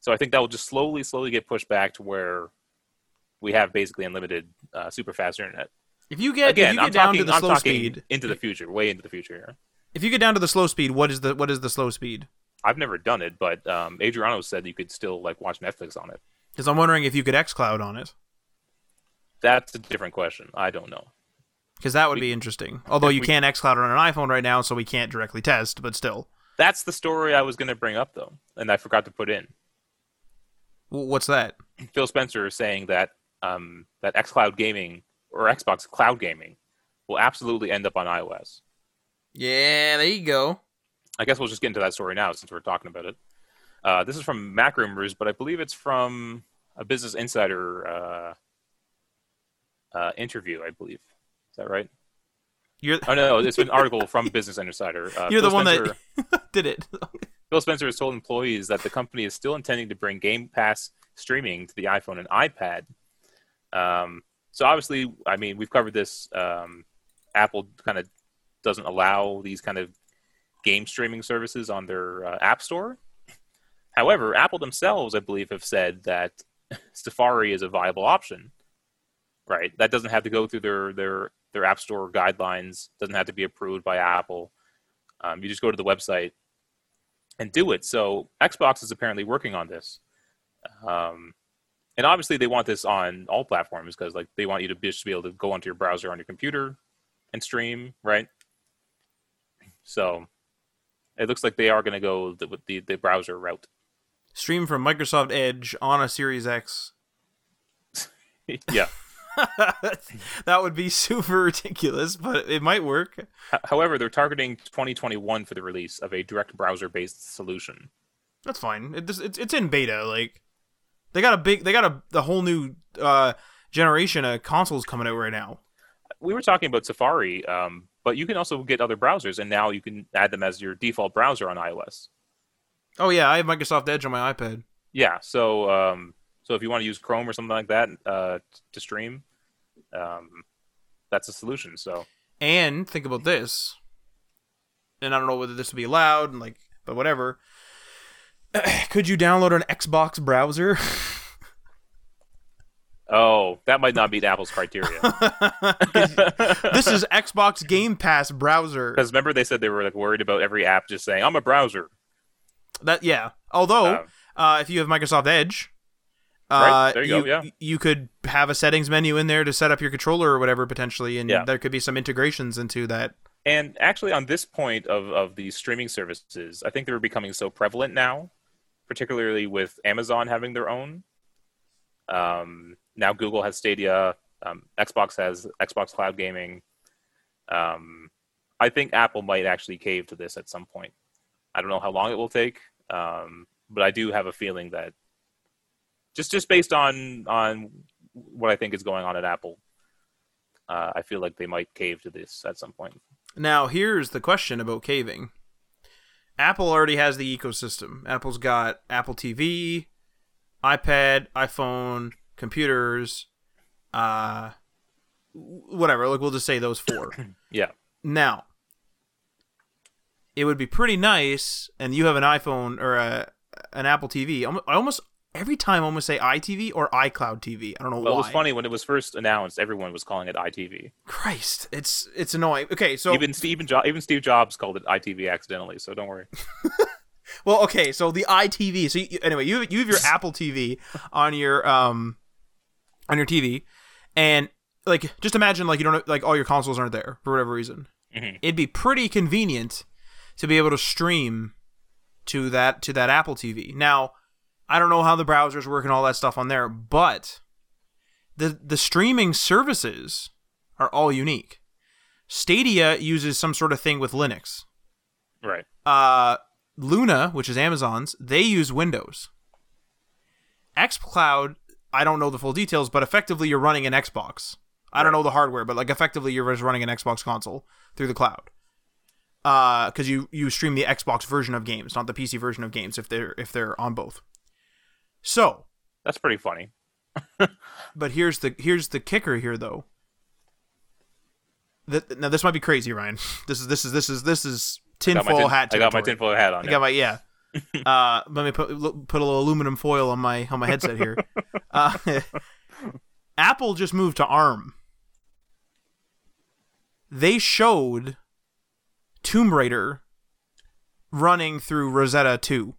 So I think that will just slowly, slowly get pushed back to where we have basically unlimited uh, super fast internet. If you get, Again, if you get down talking, to the I'm slow speed into the future, way into the future here. If you get down to the slow speed, what is the what is the slow speed? I've never done it, but um, Adriano said you could still like watch Netflix on it. Because I'm wondering if you could xCloud on it. That's a different question. I don't know. Because that would we, be interesting. Although you we, can xCloud on an iPhone right now, so we can't directly test, but still. That's the story I was going to bring up, though, and I forgot to put in. Well, what's that? Phil Spencer is saying that um, that xCloud gaming or Xbox cloud gaming will absolutely end up on iOS. Yeah, there you go. I guess we'll just get into that story now since we're talking about it. Uh, this is from Mac Rumors, but I believe it's from a Business Insider uh, uh, interview, I believe. Is that right? You're... Oh, no, it's an article from Business Insider. Uh, You're Phil the one Spencer... that did it. Phil Spencer has told employees that the company is still intending to bring Game Pass streaming to the iPhone and iPad. Um, so obviously, I mean, we've covered this. Um, Apple kind of doesn't allow these kind of game streaming services on their uh, App Store. However, Apple themselves, I believe, have said that Safari is a viable option, right? That doesn't have to go through their their, their App Store guidelines, doesn't have to be approved by Apple. Um, you just go to the website and do it. So Xbox is apparently working on this. Um, and obviously they want this on all platforms because like they want you to just be able to go onto your browser on your computer and stream, right? So it looks like they are going to go the, with the, the browser route. Stream from Microsoft Edge on a Series X. Yeah. That would be super ridiculous, but it might work. However, they're targeting twenty twenty-one for the release of a direct browser-based solution. That's fine. It, it's it's in beta. Like they got a big, they got a the whole new uh, generation of consoles coming out right now. We were talking about Safari, um, but you can also get other browsers, and now you can add them as your default browser on iOS. Oh yeah, I have Microsoft Edge on my iPad. Yeah, so um, so if you want to use Chrome or something like that uh, to stream, um, that's a solution. So and think about this, and I don't know whether this would be allowed, and like, but whatever. Could you download an Xbox browser? Oh, that might not meet Apple's criteria. This is Xbox Game Pass browser. Because remember they said they were like worried about every app just saying, I'm a browser. That yeah. Although, um, uh, if you have Microsoft Edge, uh, right, there you, you, go, yeah. you could have a settings menu in there to set up your controller or whatever potentially, and yeah. there could be some integrations into that. And actually on this point of, of these streaming services, I think they're becoming so prevalent now, particularly with Amazon having their own. Um, now Google has Stadia, um, Xbox has Xbox Cloud Gaming. Um, I think Apple might actually cave to this at some point. I don't know how long it will take, um, but I do have a feeling that just just based on on what I think is going on at Apple, uh, I feel like they might cave to this at some point. Now here's the question about caving. Apple already has the ecosystem. Apple's got Apple T V, iPad, iPhone, computers, uh, whatever. Like we'll just say those four. Yeah. Now, it would be pretty nice, and you have an iPhone or a, an Apple T V. I almost every time I almost say iTV or iCloud T V. I don't know well, why. It was funny when it was first announced. Everyone was calling it iTV. Christ, it's it's annoying. Okay, so even Steve jo- even Steve Jobs called it iTV accidentally. So don't worry. Well, okay, so the iTV. So you, anyway, you you have your Apple T V on your um on your T V, and like just imagine like you don't like all your consoles aren't there for whatever reason. Mm-hmm. It'd be pretty convenient to be able to stream to that to that Apple T V. Now, I don't know how the browsers work and all that stuff on there, but the the streaming services are all unique. Stadia uses some sort of thing with Linux, right? Uh. Luna, which is Amazon's, they use Windows. xCloud, I don't know the full details, but effectively you're running an Xbox. I don't know the hardware, but like effectively you're just running an Xbox console through the cloud. because uh, you you stream the Xbox version of games, not the P C version of games, if they're if they're on both. So that's pretty funny. But here's the here's the kicker here though. That, now this might be crazy, Ryan. This is this is this is this is tinfoil hat. I got my tinfoil hat on. I got my yeah. uh, let me put put a little aluminum foil on my on my headset here. Uh, Apple just moved to A R M. They showed Tomb Raider running through Rosetta two.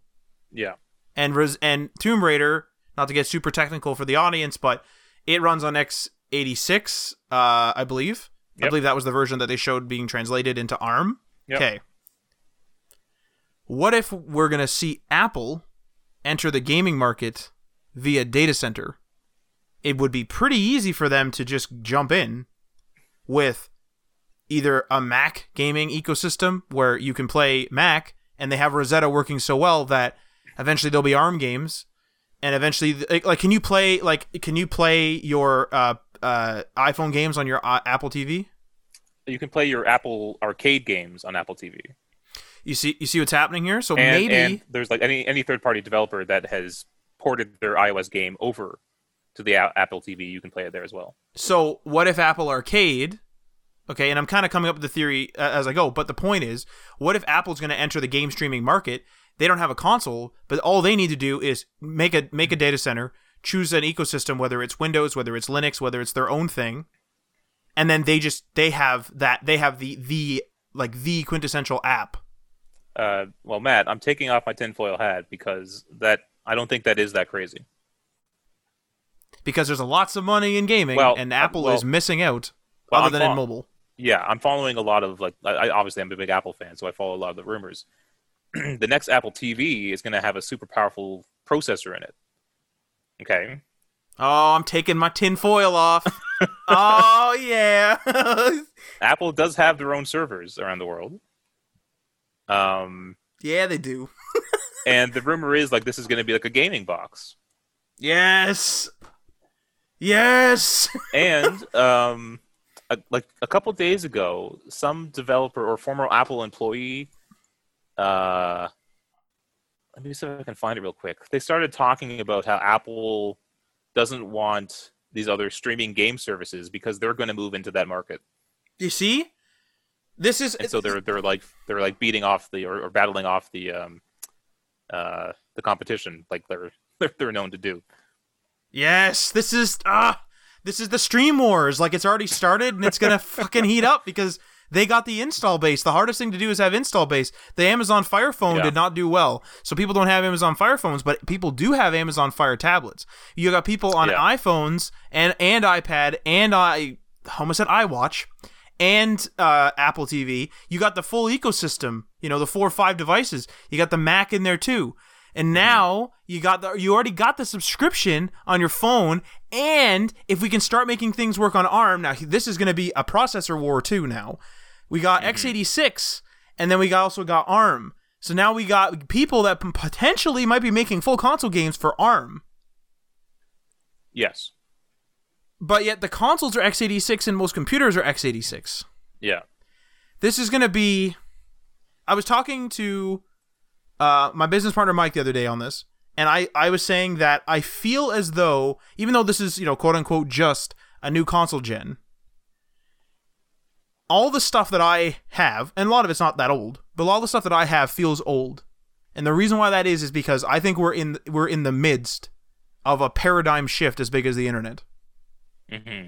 Yeah. And Res- and Tomb Raider, not to get super technical for the audience, but it runs on x eighty-six, uh, I believe. Yep. I believe that was the version that they showed being translated into A R M. Okay. Yep. What if we're going to see Apple enter the gaming market via data center? It would be pretty easy for them to just jump in with either a Mac gaming ecosystem where you can play Mac, and they have Rosetta working so well that eventually there'll be A R M games, and eventually, like, can you play like can you play your uh, uh, iPhone games on your uh, Apple T V? You can play your Apple Arcade games on Apple T V. You see, you see what's happening here. So and, maybe and there's like any any third party developer that has ported their iOS game over to the a- Apple T V, you can play it there as well. So what if Apple Arcade? Okay, and I'm kind of coming up with the theory uh, as I go, but the point is, what if Apple's going to enter the game streaming market? They don't have a console, but all they need to do is make a make a data center, choose an ecosystem, whether it's Windows, whether it's Linux, whether it's their own thing, and then they just they have that they have the the like the quintessential app. Uh, well, Matt, I'm taking off my tinfoil hat because that I don't think that is that crazy. Because there's lots of money in gaming, well, and Apple well, is missing out, well, other I'm than fo- in mobile. Yeah, I'm following a lot of like. I, obviously, I'm a big Apple fan, so I follow a lot of the rumors. The next Apple T V is going to have a super powerful processor in it. Okay. Oh, I'm taking my tinfoil off. Oh yeah. Apple does have their own servers around the world. Um. Yeah, they do. And the rumor is like this is going to be like a gaming box. Yes. Yes. And um, a, like a couple days ago, some developer or former Apple employee. Uh, let me see if I can find it real quick. They started talking about how Apple doesn't want these other streaming game services because they're going to move into that market. You see, this is and so they're they're like they're like beating off the or, or battling off the um uh the competition like they're they're, they're known to do. Yes, this is ah uh, this is the stream wars. Like it's already started and it's gonna fucking heat up because. They got the install base. The hardest thing to do is have install base. The Amazon Fire Phone yeah. did not do well. So people don't have Amazon Fire Phones, but people do have Amazon Fire Tablets. You got people on yeah. iPhones and, and iPad and I almost said iWatch and uh, Apple T V. You got the full ecosystem, you know, the four or five devices. You got the Mac in there too. And now you got the you already got the subscription on your phone, and if we can start making things work on A R M, now this is going to be a processor war too now. We got mm-hmm. x eighty-six, and then we got, also got A R M. So now we got people that potentially might be making full console games for A R M. Yes. But yet the consoles are x eighty-six and most computers are x eighty-six. Yeah. This is going to be... I was talking to... Uh, my business partner, Mike, the other day on this, and I, I was saying that I feel as though, even though this is, you know, quote unquote, just a new console gen, all the stuff that I have, and a lot of it's not that old, but all the stuff that I have feels old. And the reason why that is, is because I think we're in, we're in the midst of a paradigm shift as big as the internet. Mm-hmm.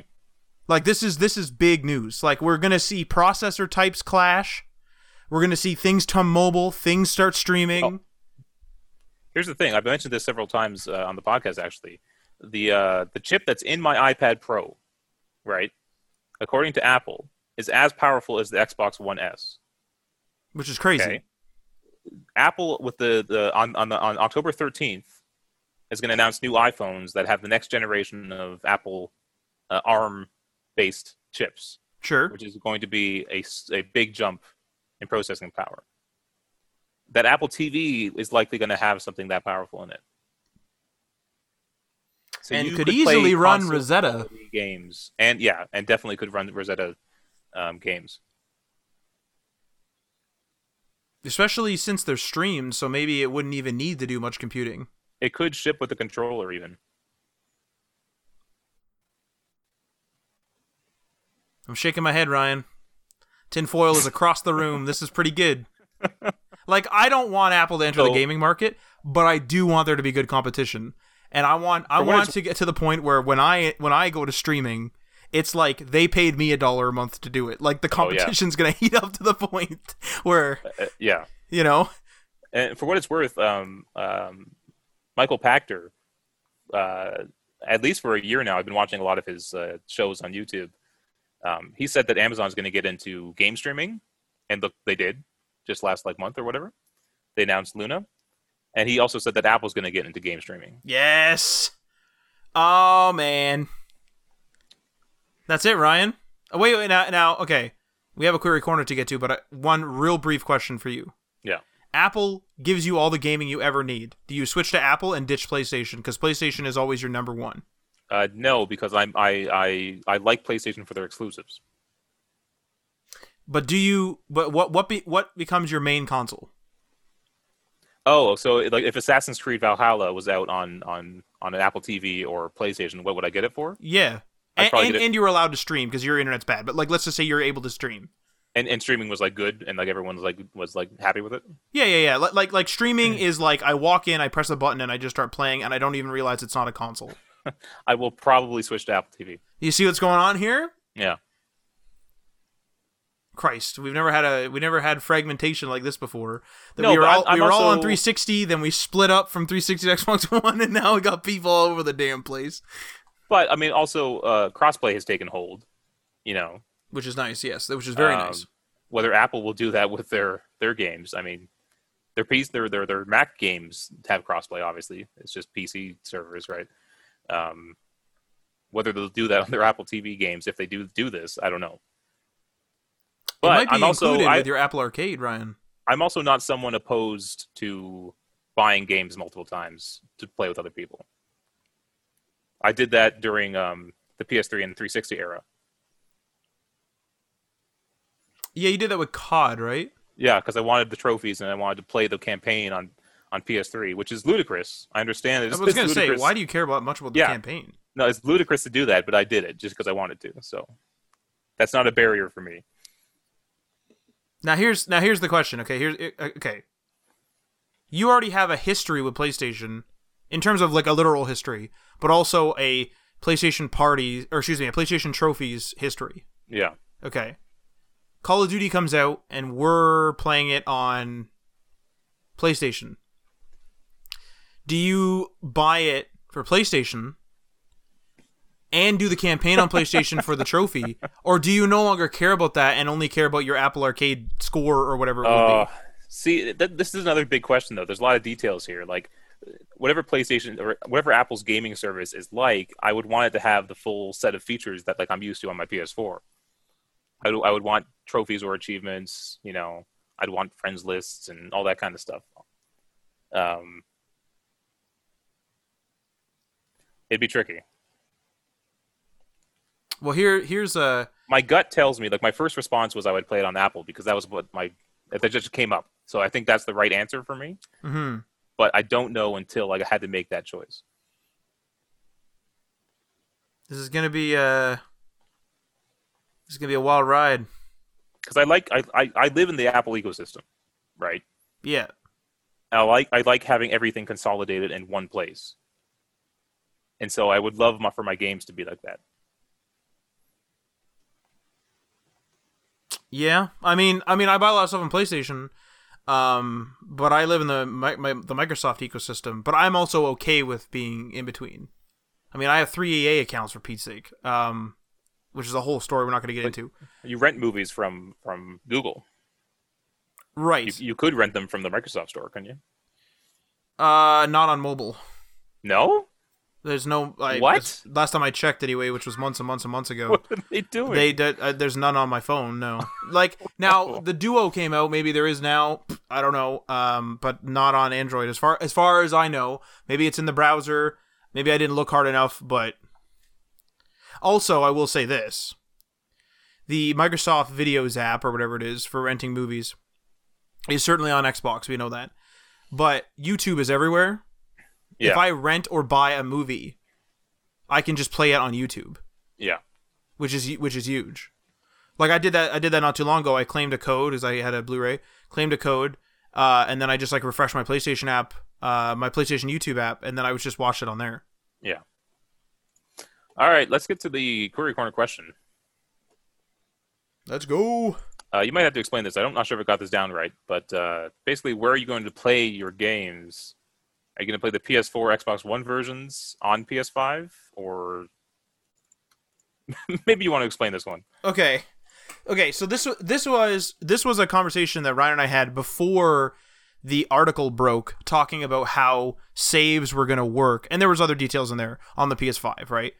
Like this is, this is big news. Like we're going to see processor types clash. We're going to see things come mobile, things start streaming. Oh. Here's the thing. I've mentioned this several times uh, on the podcast, actually. The uh, the chip that's in my iPad Pro, right, according to Apple, is as powerful as the Xbox One S. Which is crazy. Okay? Apple, with the, the on on, the, on October thirteenth, is going to announce new iPhones that have the next generation of Apple uh, ARM-based chips. Sure. Which is going to be a, a big jump in processing power. That Apple T V is likely going to have something that powerful in it. So and you could, could easily run Rosetta games, and yeah, and definitely could run Rosetta um, games. Especially since they're streamed, so maybe it wouldn't even need to do much computing. It could ship with a controller even. I'm shaking my head, Ryan. Tinfoil is across the room. This is pretty good. Like, I don't want Apple to enter so, the gaming market, but I do want there to be good competition. And I want I want to get to the point where when I when I go to streaming, it's like they paid me a dollar a month to do it. Like, the competition's oh, yeah. going to heat up to the point where, uh, yeah, you know. And for what it's worth, um, um, Michael Pachter, uh, at least for a year now, I've been watching a lot of his uh, shows on YouTube. Um, he said that Amazon's going to get into game streaming, and look, they did just last like month or whatever. They announced Luna, and he also said that Apple's going to get into game streaming. Yes. Oh man. That's it, Ryan. Oh, wait, wait, now, now, okay. We have a query corner to get to, but I, one real brief question for you. Yeah. Apple gives you all the gaming you ever need. Do you switch to Apple and ditch PlayStation? Because PlayStation is always your number one. Uh, no, because I'm, I, I, I like PlayStation for their exclusives. But do you? But what, what, be, what becomes your main console? Oh, so like if Assassin's Creed Valhalla was out on, on, on an Apple T V or PlayStation, what would I get it for? Yeah. And, and, and you were allowed to stream because your internet's bad. But like, let's just say you're able to stream, and and streaming was like good, and like everyone was like was like happy with it. Yeah, yeah, yeah. Like like, like streaming is like I walk in, I press a button, and I just start playing, and I don't even realize it's not a console. I will probably switch to Apple T V. You see what's going on here? Yeah. Christ, we've never had a we never had fragmentation like this before. That no, we were all I'm we were also... all on three sixty, then we split up from three sixty to Xbox One, and now we got people all over the damn place. But, I mean, also, uh, crossplay has taken hold, you know. Which is nice, yes. Which is very um, nice. Whether Apple will do that with their, their games. I mean, their, P C, their, their their Mac games have crossplay, obviously. It's just P C servers, right? Um, whether they'll do that on their Apple T V games, if they do do this, I don't know. But it might be I'm included also, with I, your Apple Arcade, Ryan. I'm also not someone opposed to buying games multiple times to play with other people. I did that during um, the P S three and three sixty era. Yeah, you did that with C O D, right? Yeah, because I wanted the trophies and I wanted to play the campaign on, on P S three, which is ludicrous. I understand. It's, I was going to say, why do you care about much about the yeah. campaign? No, it's ludicrous to do that, but I did it just because I wanted to. So that's not a barrier for me. Now here's now here's the question. Okay, here's okay. You already have a history with PlayStation. In terms of like a literal history, but also a PlayStation party, or excuse me, a PlayStation trophies history. Yeah. Okay. Call of Duty comes out and we're playing it on PlayStation. Do you buy it for PlayStation and do the campaign on PlayStation for the trophy? Or do you no longer care about that and only care about your Apple Arcade score or whatever it uh, would be? See, th- this is another big question though. There's a lot of details here. Like, whatever PlayStation or whatever Apple's gaming service is like, I would want it to have the full set of features that like I'm used to on my P S four. I, do, I would want trophies or achievements, you know, I'd want friends lists and all that kind of stuff. Um, it'd be tricky. Well, here, here's a... My gut tells me, like my first response was I would play it on Apple because that was what my... That just came up. So I think that's the right answer for me. Mm-hmm. But I don't know until like I had to make that choice. This is gonna be uh this is gonna be a wild ride. Because I like I, I, I live in the Apple ecosystem, right? Yeah. I like I like having everything consolidated in one place, and so I would love my, for my games to be like that. Yeah, I mean, I mean, I buy a lot of stuff on PlayStation. Um, but I live in the my, my, the Microsoft ecosystem, but I'm also okay with being in between. I mean, I have three E A accounts for Pete's sake, um, which is a whole story we're not going to get but into. You rent movies from, from Google. Right. You, you could rent them from the Microsoft store, couldn't you? Uh, not on mobile. No? There's no... I, what? Last time I checked anyway, which was months and months and months ago. What are they doing? They did, uh, there's none on my phone, no. Like, now, the Duo came out. Maybe there is now. I don't know. Um, but not on Android. As far, as far as I know, maybe it's in the browser. Maybe I didn't look hard enough, but... Also, I will say this. The Microsoft Videos app, or whatever it is, for renting movies, is certainly on Xbox. We know that. But YouTube is everywhere. Yeah. If I rent or buy a movie, I can just play it on YouTube. Yeah. Which is which is huge. Like I did that I did that not too long ago. I claimed a code as I had a Blu-ray, claimed a code, uh, and then I just like refreshed my PlayStation app, uh, my PlayStation YouTube app, and then I was just watched it on there. Yeah. All right, let's get to the Query Corner question. Let's go. Uh, you might have to explain this. I'm not sure if I got this down right, but uh, basically, where are you going to play your games? Are you going to play the P S four, Xbox One versions on P S five, or maybe you want to explain this one? Okay, okay. So this this was this was a conversation that Ryan and I had before the article broke, talking about how saves were going to work, and there was other details in there on the P S five, right?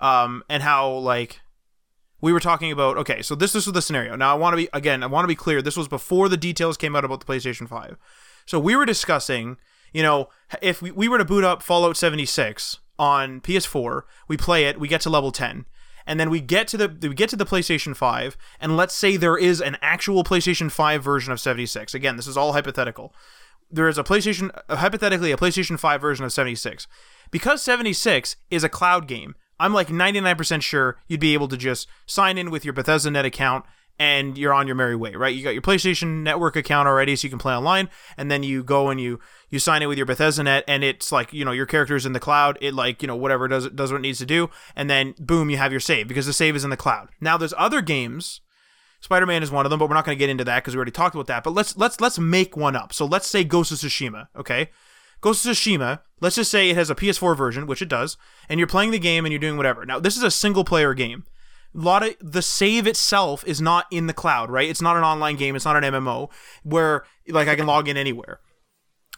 Um, and how like. We were talking about, okay, so this, this was the scenario. Now, I want to be, again, I want to be clear. This was before the details came out about the PlayStation five. So we were discussing, you know, if we, we were to boot up Fallout seventy-six on P S four, we play it, we get to level ten, and then we get to the we get to the PlayStation five, and let's say there is an actual PlayStation five version of seventy-six. Again, this is all hypothetical. There is a PlayStation, hypothetically, a PlayStation five version of seventy-six. Because seventy-six is a cloud game, I'm like ninety-nine percent sure you'd be able to just sign in with your Bethesda Net account and you're on your merry way, right? You got your PlayStation Network account already so you can play online, and then you go and you you sign in with your Bethesda Net, and it's like, you know, your character's in the cloud. It like, you know, whatever does does what it needs to do, and then boom, you have your save because the save is in the cloud. Now there's other games. Spider-Man is one of them, but we're not going to get into that because we already talked about that. But let's let's let's make one up. So let's say Ghost of Tsushima, okay? Ghost of Tsushima, let's just say it has a P S four version, which it does, and you're playing the game and you're doing whatever. Now, this is a single-player game. A lot of the save itself is not in the cloud, right? It's not an online game. It's not an M M O where, like, I can log in anywhere.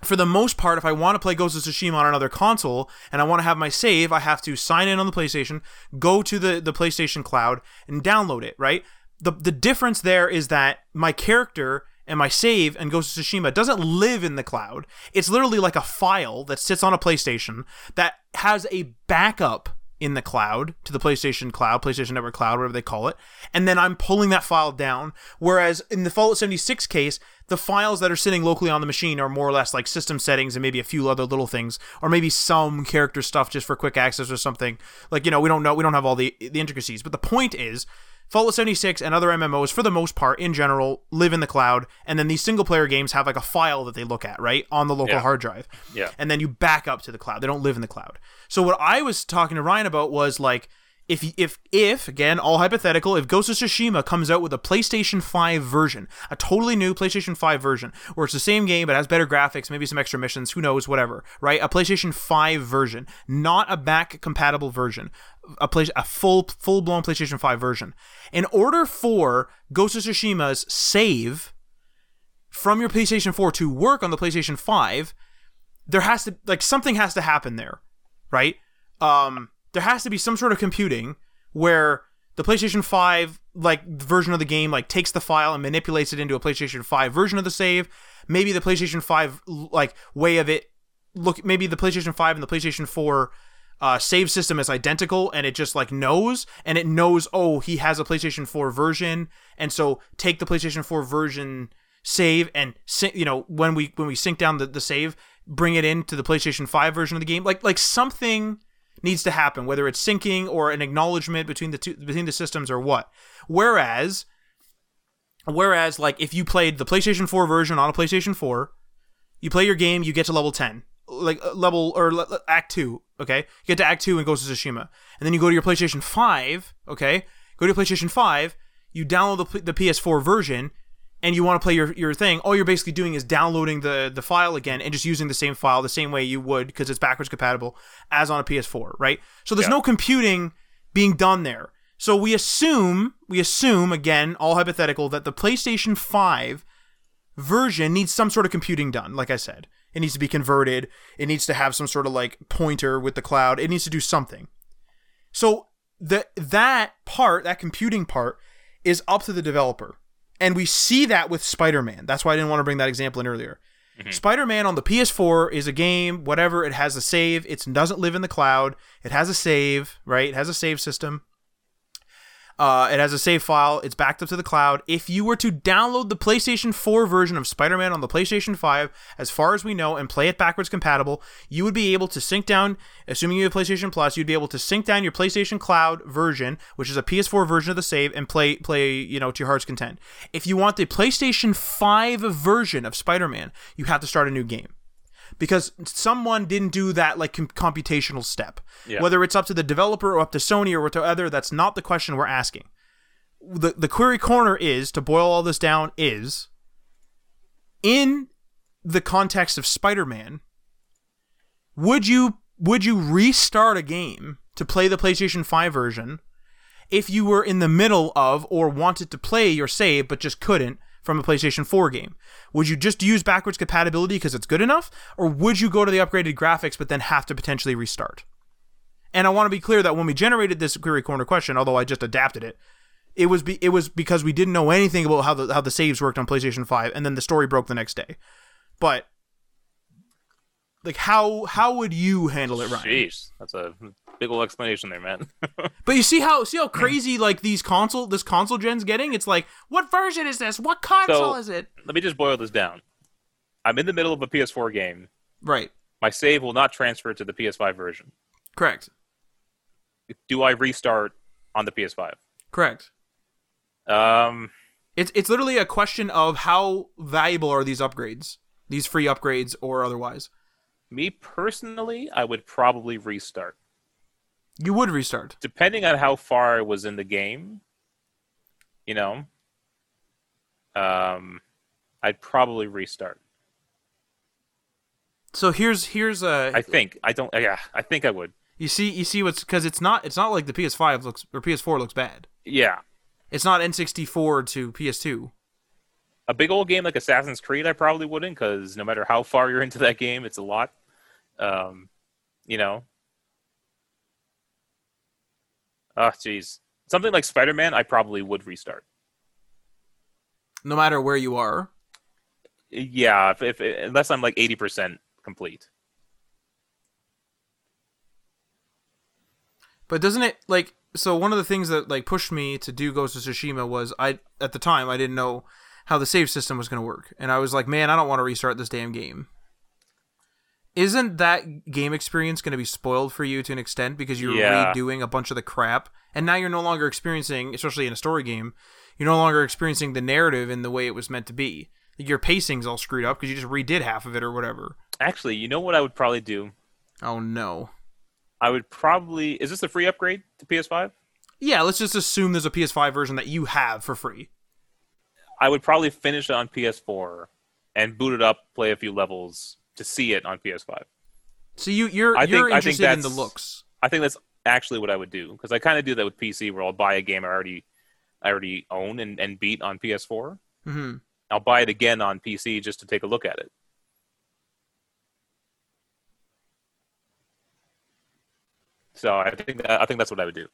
For the most part, if I want to play Ghost of Tsushima on another console and I want to have my save, I have to sign in on the PlayStation, go to the, the PlayStation cloud, and download it, right? The, the difference there is that my character and my save and Ghost of Tsushima doesn't live in the cloud. It's literally like a file that sits on a PlayStation that has a backup in the cloud to the PlayStation Cloud, PlayStation Network Cloud, whatever they call it. And then I'm pulling that file down. Whereas in the Fallout seventy-six case, the files that are sitting locally on the machine are more or less like system settings and maybe a few other little things, or maybe some character stuff just for quick access or something. Like, you know, we don't know. We don't have all the, the intricacies. But the point is, Fallout seventy-six and other M M Os, for the most part, in general, live in the cloud, and then these single-player games have like a file that they look at, right, on the local yeah. hard drive. Yeah. And then you back up to the cloud. They don't live in the cloud. So what I was talking to Ryan about was like, if, if, if again, all hypothetical, if Ghost of Tsushima comes out with a PlayStation five version, a totally new PlayStation five version, where it's the same game but has better graphics, maybe some extra missions, who knows, whatever, right? A PlayStation five version, not a back-compatible version. A, play, a full, full-blown PlayStation five version. In order for Ghost of Tsushima's save from your PlayStation four to work on the PlayStation five, there has to, like, something has to happen there, right? Um, there has to be some sort of computing where the PlayStation five, like, version of the game, like, takes the file and manipulates it into a PlayStation five version of the save. Maybe the PlayStation five, like, way of it, look, maybe the PlayStation five and the PlayStation four Uh, save system is identical, and it just like knows, and it knows, oh, he has a PlayStation four version, and so take the PlayStation four version save, and you know, when we when we sync down the, the save, bring it into the PlayStation five version of the game. Like like something needs to happen, whether it's syncing or an acknowledgement between the two between the systems or what. Whereas, whereas like if you played the PlayStation four version on a PlayStation four, you play your game, you get to level ten. Like level or le- act two, okay? You get to act two and Ghost of Tsushima, and then you go to your PlayStation five, okay? Go to your PlayStation five, you download the, the P S four version, and you want to play your, your thing. All you're basically doing is downloading the, the file again and just using the same file the same way you would because it's backwards compatible as on a P S four, right? So there's yeah. no computing being done there. So we assume, we assume again, all hypothetical, that the PlayStation five version needs some sort of computing done, like I said. It needs to be converted. It needs to have some sort of like pointer with the cloud. It needs to do something. So the, that part, that computing part, is up to the developer. And we see that with Spider-Man. That's why I didn't want to bring that example in earlier. Mm-hmm. Spider-Man on the P S four is a game, whatever. It has a save. It doesn't live in the cloud. It has a save, right? It has a save system. Uh, it has a save file. It's backed up to the cloud. If you were to download the PlayStation four version of Spider-Man on the PlayStation five, as far as we know, and play it backwards compatible, you would be able to sync down, assuming you have PlayStation Plus, you'd be able to sync down your PlayStation Cloud version, which is a P S four version of the save, and play, play you know, to your heart's content. If you want the PlayStation five version of Spider-Man, you have to start a new game. Because someone didn't do that like com- computational step. Yeah. Whether it's up to the developer or up to Sony or to other, that's not the question we're asking. The the query corner is, to boil all this down, is in the context of Spider-Man, would you would you restart a game to play the PlayStation five version if you were in the middle of or wanted to play your save but just couldn't from a PlayStation four game? Would you just use backwards compatibility because it's good enough? Or would you go to the upgraded graphics but then have to potentially restart? And I want to be clear that when we generated this Query Corner question, although I just adapted it, it was be- it was because we didn't know anything about how the how the saves worked on PlayStation five, and then the story broke the next day. But, like, how how would you handle it, Ryan? Jeez, that's a big old explanation there, man. But you see how see how crazy like these console this console gen's getting? It's like, what version is this? What console so, is it? Let me just boil this down. I'm in the middle of a P S four game. Right. My save will not transfer to the P S five version. Correct. Do I restart on the P S five? Correct. Um It's it's literally a question of how valuable are these upgrades, these free upgrades or otherwise. Me personally, I would probably restart. You would restart. Depending on how far I was in the game, you know, um, I'd probably restart. So here's here's a. I think I don't. Yeah, I think I would. You see, you see what's because it's not it's not like the P S five looks or P S four looks bad. Yeah, it's not N sixty-four to P S two. A big old game like Assassin's Creed, I probably wouldn't, because no matter how far you're into that game, it's a lot. Um, you know. Oh, jeez. Something like Spider-Man, I probably would restart. No matter where you are? Yeah, if, if unless I'm like eighty percent complete. But doesn't it, like... So one of the things that like pushed me to do Ghost of Tsushima was, I at the time, I didn't know how the save system was going to work. And I was like, man, I don't want to restart this damn game. Isn't that game experience going to be spoiled for you to an extent because you're yeah. redoing a bunch of the crap? And now you're no longer experiencing, especially in a story game, you're no longer experiencing the narrative in the way it was meant to be. Your pacing's all screwed up because you just redid half of it or whatever. Actually, you know what I would probably do? Oh, no. I would probably... Is this a free upgrade to P S five? Yeah, let's just assume there's a P S five version that you have for free. I would probably finish it on P S four and boot it up, play a few levels... to see it on P S five. So you, you're, I you're think, interested I think in the looks. I think that's actually what I would do, because I kind of do that with P C, where I'll buy a game I already I already own and, and beat on P S four. Mm-hmm. I'll buy it again on P C just to take a look at it. So I think that, I think that's what I would do.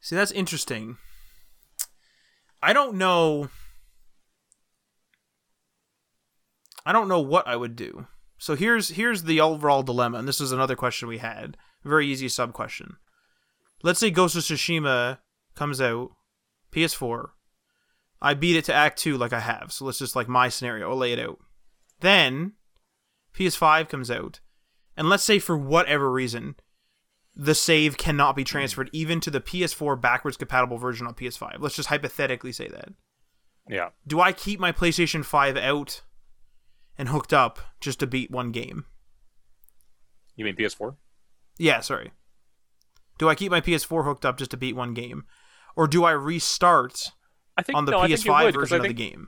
See, that's interesting. I don't know... I don't know what I would do. So here's here's the overall dilemma, and this is another question we had. Very easy sub-question. Let's say Ghost of Tsushima comes out, P S four. I beat it to Act two like I have, so let's just, like, my scenario, I'll lay it out. Then, P S five comes out, and let's say for whatever reason, the save cannot be transferred even to the P S four backwards-compatible version on P S five. Let's just hypothetically say that. Yeah. Do I keep my PlayStation five out... and hooked up just to beat one game? You mean P S four? Yeah, sorry. Do I keep my P S four hooked up just to beat one game? Or do I restart I think, on the no, P S five would, version think, of the game?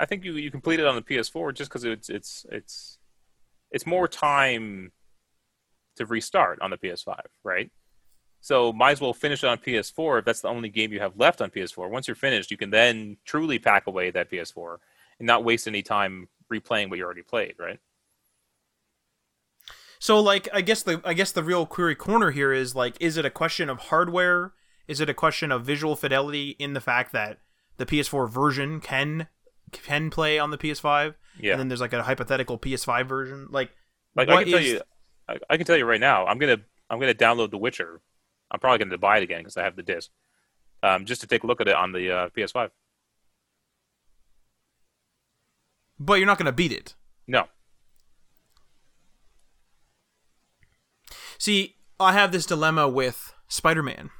I think you, you complete it on the P S four just because it's it's it's it's more time to restart on the P S five, right? So might as well finish it on P S four if that's the only game you have left on P S four. Once you're finished, you can then truly pack away that P S four and not waste any time replaying what you already played, right? So, like, I guess the I guess the real query corner here is, like, is it a question of hardware? Is it a question of visual fidelity in the fact that the P S four version can can play on the P S five? Yeah. And then there's, like, a hypothetical P S five version. Like, like I can tell you, I, I can tell you right now, I'm gonna I'm gonna download The Witcher I'm probably going to buy it again because I have the disc, um, just to take a look at it on the uh, P S five. But you're not going to beat it. No. See, I have this dilemma with Spider-Man.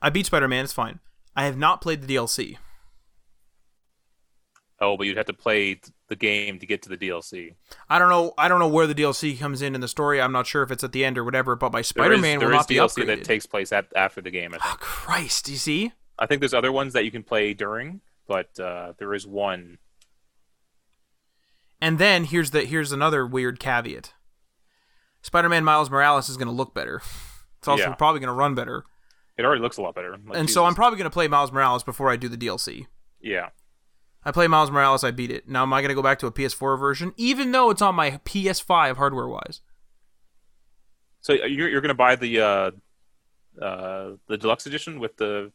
I beat Spider-Man, it's fine. I have not played the D L C. Oh, but you'd have to play the game to get to the D L C. I don't know. I don't know where the D L C comes in in the story. I'm not sure if it's at the end or whatever. But my Spider-Man will not be upgraded. There is D L C that takes place at, after the game. I think. Oh Christ! You see? I think there's other ones that you can play during, but uh, there is one. And then here's the here's another weird caveat. Spider-Man Miles Morales is going to look better. It's also yeah. probably going to run better. It already looks a lot better. Like, and Jesus. So I'm probably going to play Miles Morales before I do the D L C. Yeah. I play Miles Morales, I beat it. Now, am I going to go back to a P S four version, even though it's on my P S five hardware-wise? So you're you're going to buy the uh, uh, the deluxe edition with the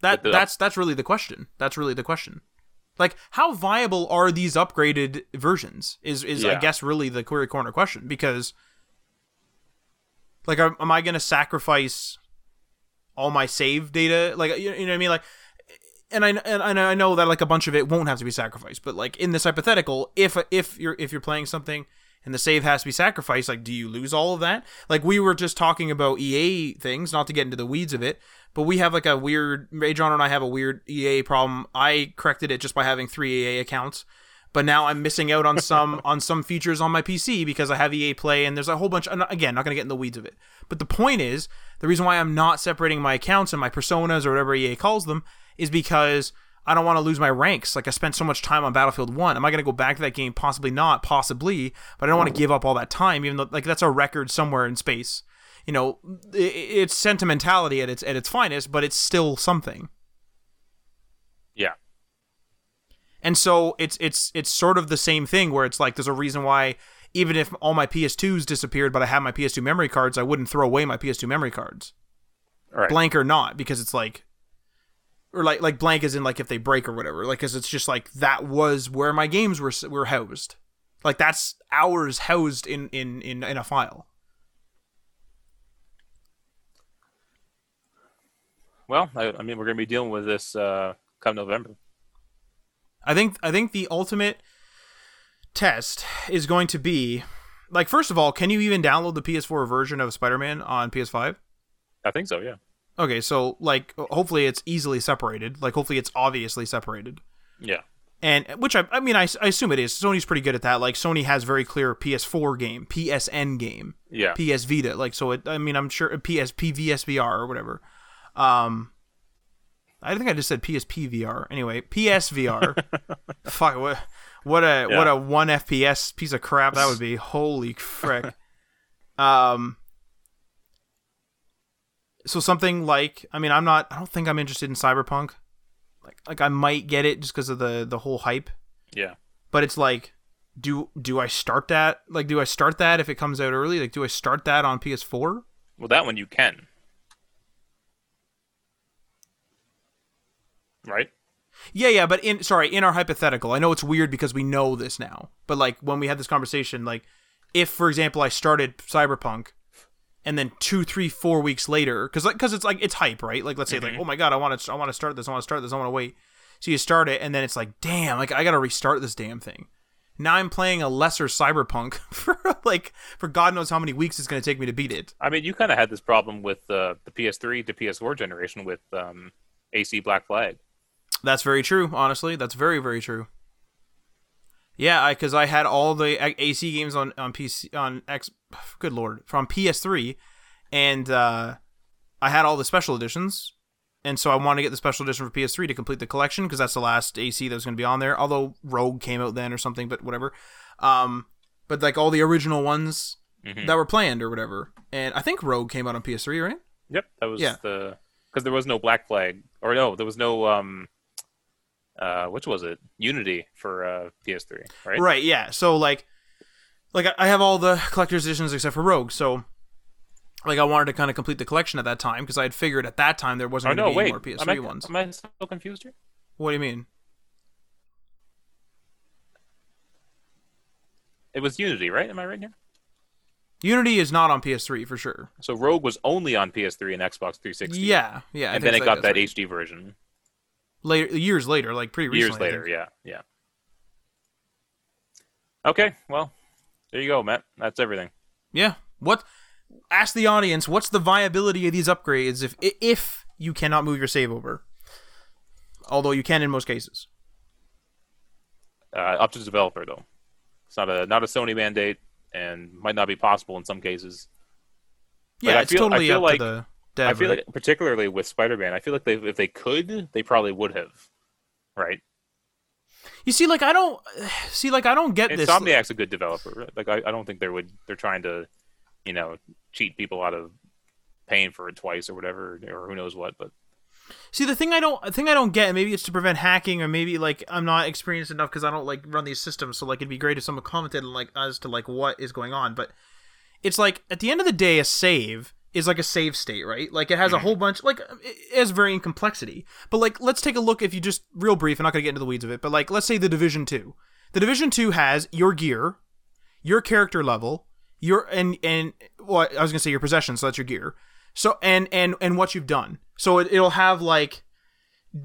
that with the that's up- that's really the question. That's really the question. Like, how viable are these upgraded versions? Is is yeah. I guess really the query corner question, because like, am I going to sacrifice all my save data? Like, you know what I mean, like. And I and I know that like a bunch of it won't have to be sacrificed, but like in this hypothetical, if if you're if you're playing something and the save has to be sacrificed, like do you lose all of that? Like we were just talking about E A things, not to get into the weeds of it, but we have like a weird Rajon and I have a weird E A problem. I corrected it just by having three E A accounts, but now I'm missing out on some on some features on my P C because I have E A Play and there's a whole bunch. I'm not, again, not gonna get in the weeds of it, but the point is the reason why I'm not separating my accounts and my personas or whatever E A calls them. Is because I don't want to lose my ranks. Like, I spent so much time on Battlefield one. Am I going to go back to that game? Possibly not. Possibly. But I don't want to give up all that time, even though, like, that's a record somewhere in space. You know, it's sentimentality at its at its finest, but it's still something. Yeah. And so it's it's it's sort of the same thing where it's like, there's a reason why even if all my P S twos disappeared, but I have my P S two memory cards, I wouldn't throw away my P S two memory cards. All right. Blank or not, because it's like... Or like like blank as in like if they break or whatever. Like, because it's just like that was where my games were were housed. Like that's hours housed in, in, in, in a file. Well, I, I mean, we're going to be dealing with this uh, come November. I think I think the ultimate test is going to be... Like, first of all, can you even download the P S four version of Spider-Man on P S five? I think so, yeah. Okay, so, like, hopefully it's easily separated. Like, hopefully it's obviously separated. Yeah. And, which, I I mean, I, I assume it is. Sony's pretty good at that. Like, Sony has very clear P S four game, P S N game. Yeah. P S Vita. Like, so, it, I mean, I'm sure P S P, V S V R, or whatever. Um, I think I just said P S P V R. Anyway, P S V R. Fuck, what, what a yeah. what a one F P S piece of crap that would be. Holy frick. um... So something like, I mean, I'm not, I don't think I'm interested in Cyberpunk. Like, like I might get it just because of the, the whole hype. Yeah. But it's like, do do I start that? Like, do I start that if it comes out early? Like, do I start that on P S four? Well, that one you can. Right? Yeah, yeah, but in, sorry, in our hypothetical, I know it's weird because we know this now. But like, when we had this conversation, like, if, for example, I started Cyberpunk, and then two, three, four weeks later, because like, cause it's like it's hype, right? Like, let's say, mm-hmm. like, oh my god, I want to, I want to start this, I want to start this, I want to wait. So you start it, and then it's like, damn, like I gotta restart this damn thing. Now I'm playing a lesser Cyberpunk for like for God knows how many weeks it's gonna take me to beat it. I mean, you kind of had this problem with uh, the P S three to P S four generation with um, A C Black Flag. That's very true. Honestly, that's very, very true. Yeah, because I, I had all the A C games on, on P C on X. Good lord, from P S three, and uh, I had all the special editions, and so I wanted to get the special edition for P S three to complete the collection because that's the last A C that was going to be on there. Although Rogue came out then or something, but whatever. Um, but like all the original ones mm-hmm. that were planned or whatever, and I think Rogue came out on P S three, right? Yep, that was yeah. the because there was no Black Flag or no, there was no um. Uh, which was it? Unity for uh, P S three, right? Right, yeah. So, like, like I have all the collector's editions except for Rogue, so, like, I wanted to kind of complete the collection at that time, because I had figured at that time there wasn't oh, going to no, be wait. any more P S three am I, ones. Am I still confused here? What do you mean? It was Unity, right? Am I right here? Unity is not on P S three for sure. So Rogue was only on P S three and Xbox three sixty. Yeah, yeah. And then it got that H D version. Later, years later, like pretty recently. Years later, yeah, yeah. Okay, well, there you go, Matt. That's everything. Yeah. What? Ask the audience, what's the viability of these upgrades if if you cannot move your save over? Although you can in most cases. Uh, up to the developer, though. It's not a not a Sony mandate. And might not be possible in some cases. Yeah, like, it's I feel, totally I feel up like, to the dev. I feel right? like, particularly with Spider-Man, I feel like they, if they could, they probably would have, right? You see, like I don't see, like I don't get and this. Insomniac's a good developer. Like I, I don't think they would. They're trying to, you know, cheat people out of paying for it twice or whatever, or who knows what. But see, the thing I don't, the thing I don't get, maybe it's to prevent hacking, or maybe like I'm not experienced enough because I don't like run these systems. So like it'd be great if someone commented like as to like what is going on. But it's like at the end of the day, a save is like a save state, right? Like it has a whole bunch, like it has varying complexity. But like let's take a look. If you just real brief, I'm not gonna get into the weeds of it. But like let's say The Division two. The Division two has your gear, your character level, your and and well, I was gonna say your possessions. So that's your gear. So and and and what you've done. So it, it'll have like,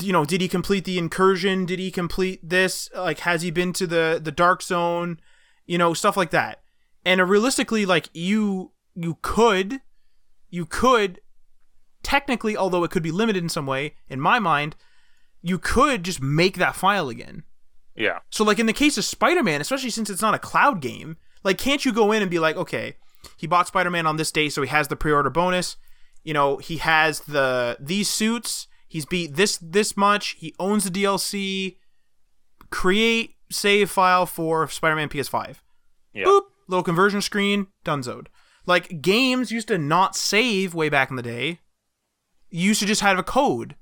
you know, did he complete the incursion? Did he complete this? Like, has he been to the the dark zone? You know, stuff like that. And realistically, like you you could you could technically, although it could be limited in some way, in my mind, you could just make that file again. Yeah. So like in the case of Spider-Man, especially since it's not a cloud game, like can't you go in and be like, okay, he bought Spider-Man on this day, so he has the pre-order bonus. You know, he has the these suits, he's beat this this much, he owns the D L C, create save file for Spider-Man P S five. Yeah. Boop, little conversion screen, donezoed. Like, games used to not save way back in the day. You used to just have a code.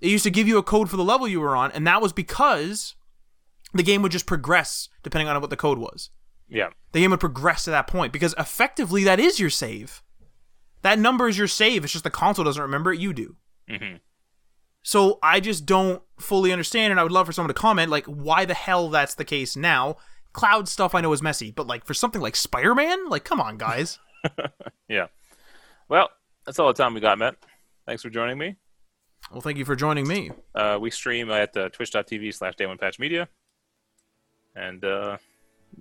It used to give you a code for the level you were on, and that was because the game would just progress depending on what the code was. Yeah. The game would progress to that point, because effectively that is your save. That number is your save. It's just the console doesn't remember it. You do. Mm-hmm. So I just don't fully understand, and I would love for someone to comment, like, why the hell that's the case now. Cloud stuff I know is messy, but, like, for something like Spider-Man? Like, come on, guys. Yeah. Well, that's all the time we got, Matt. Thanks for joining me. Well, thank you for joining me. Uh, we stream at uh, twitch.tv slash day one patch media. And uh,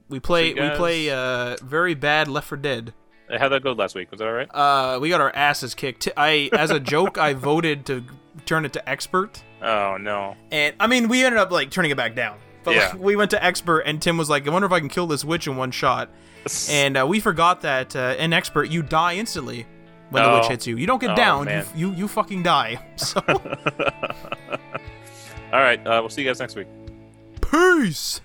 we play, we play uh, very bad Left four Dead. How'd that go last week? Was that all right? Uh, we got our asses kicked. I, as a joke, I voted to turn it to expert. Oh no! And I mean, we ended up like turning it back down. But yeah. Like, we went to expert, and Tim was like, "I wonder if I can kill this witch in one shot." And uh, we forgot that uh, in expert, you die instantly when oh. the witch hits you. You don't get oh, down. Man. You, you you fucking die. So. All right. Uh, we'll see you guys next week. Peace.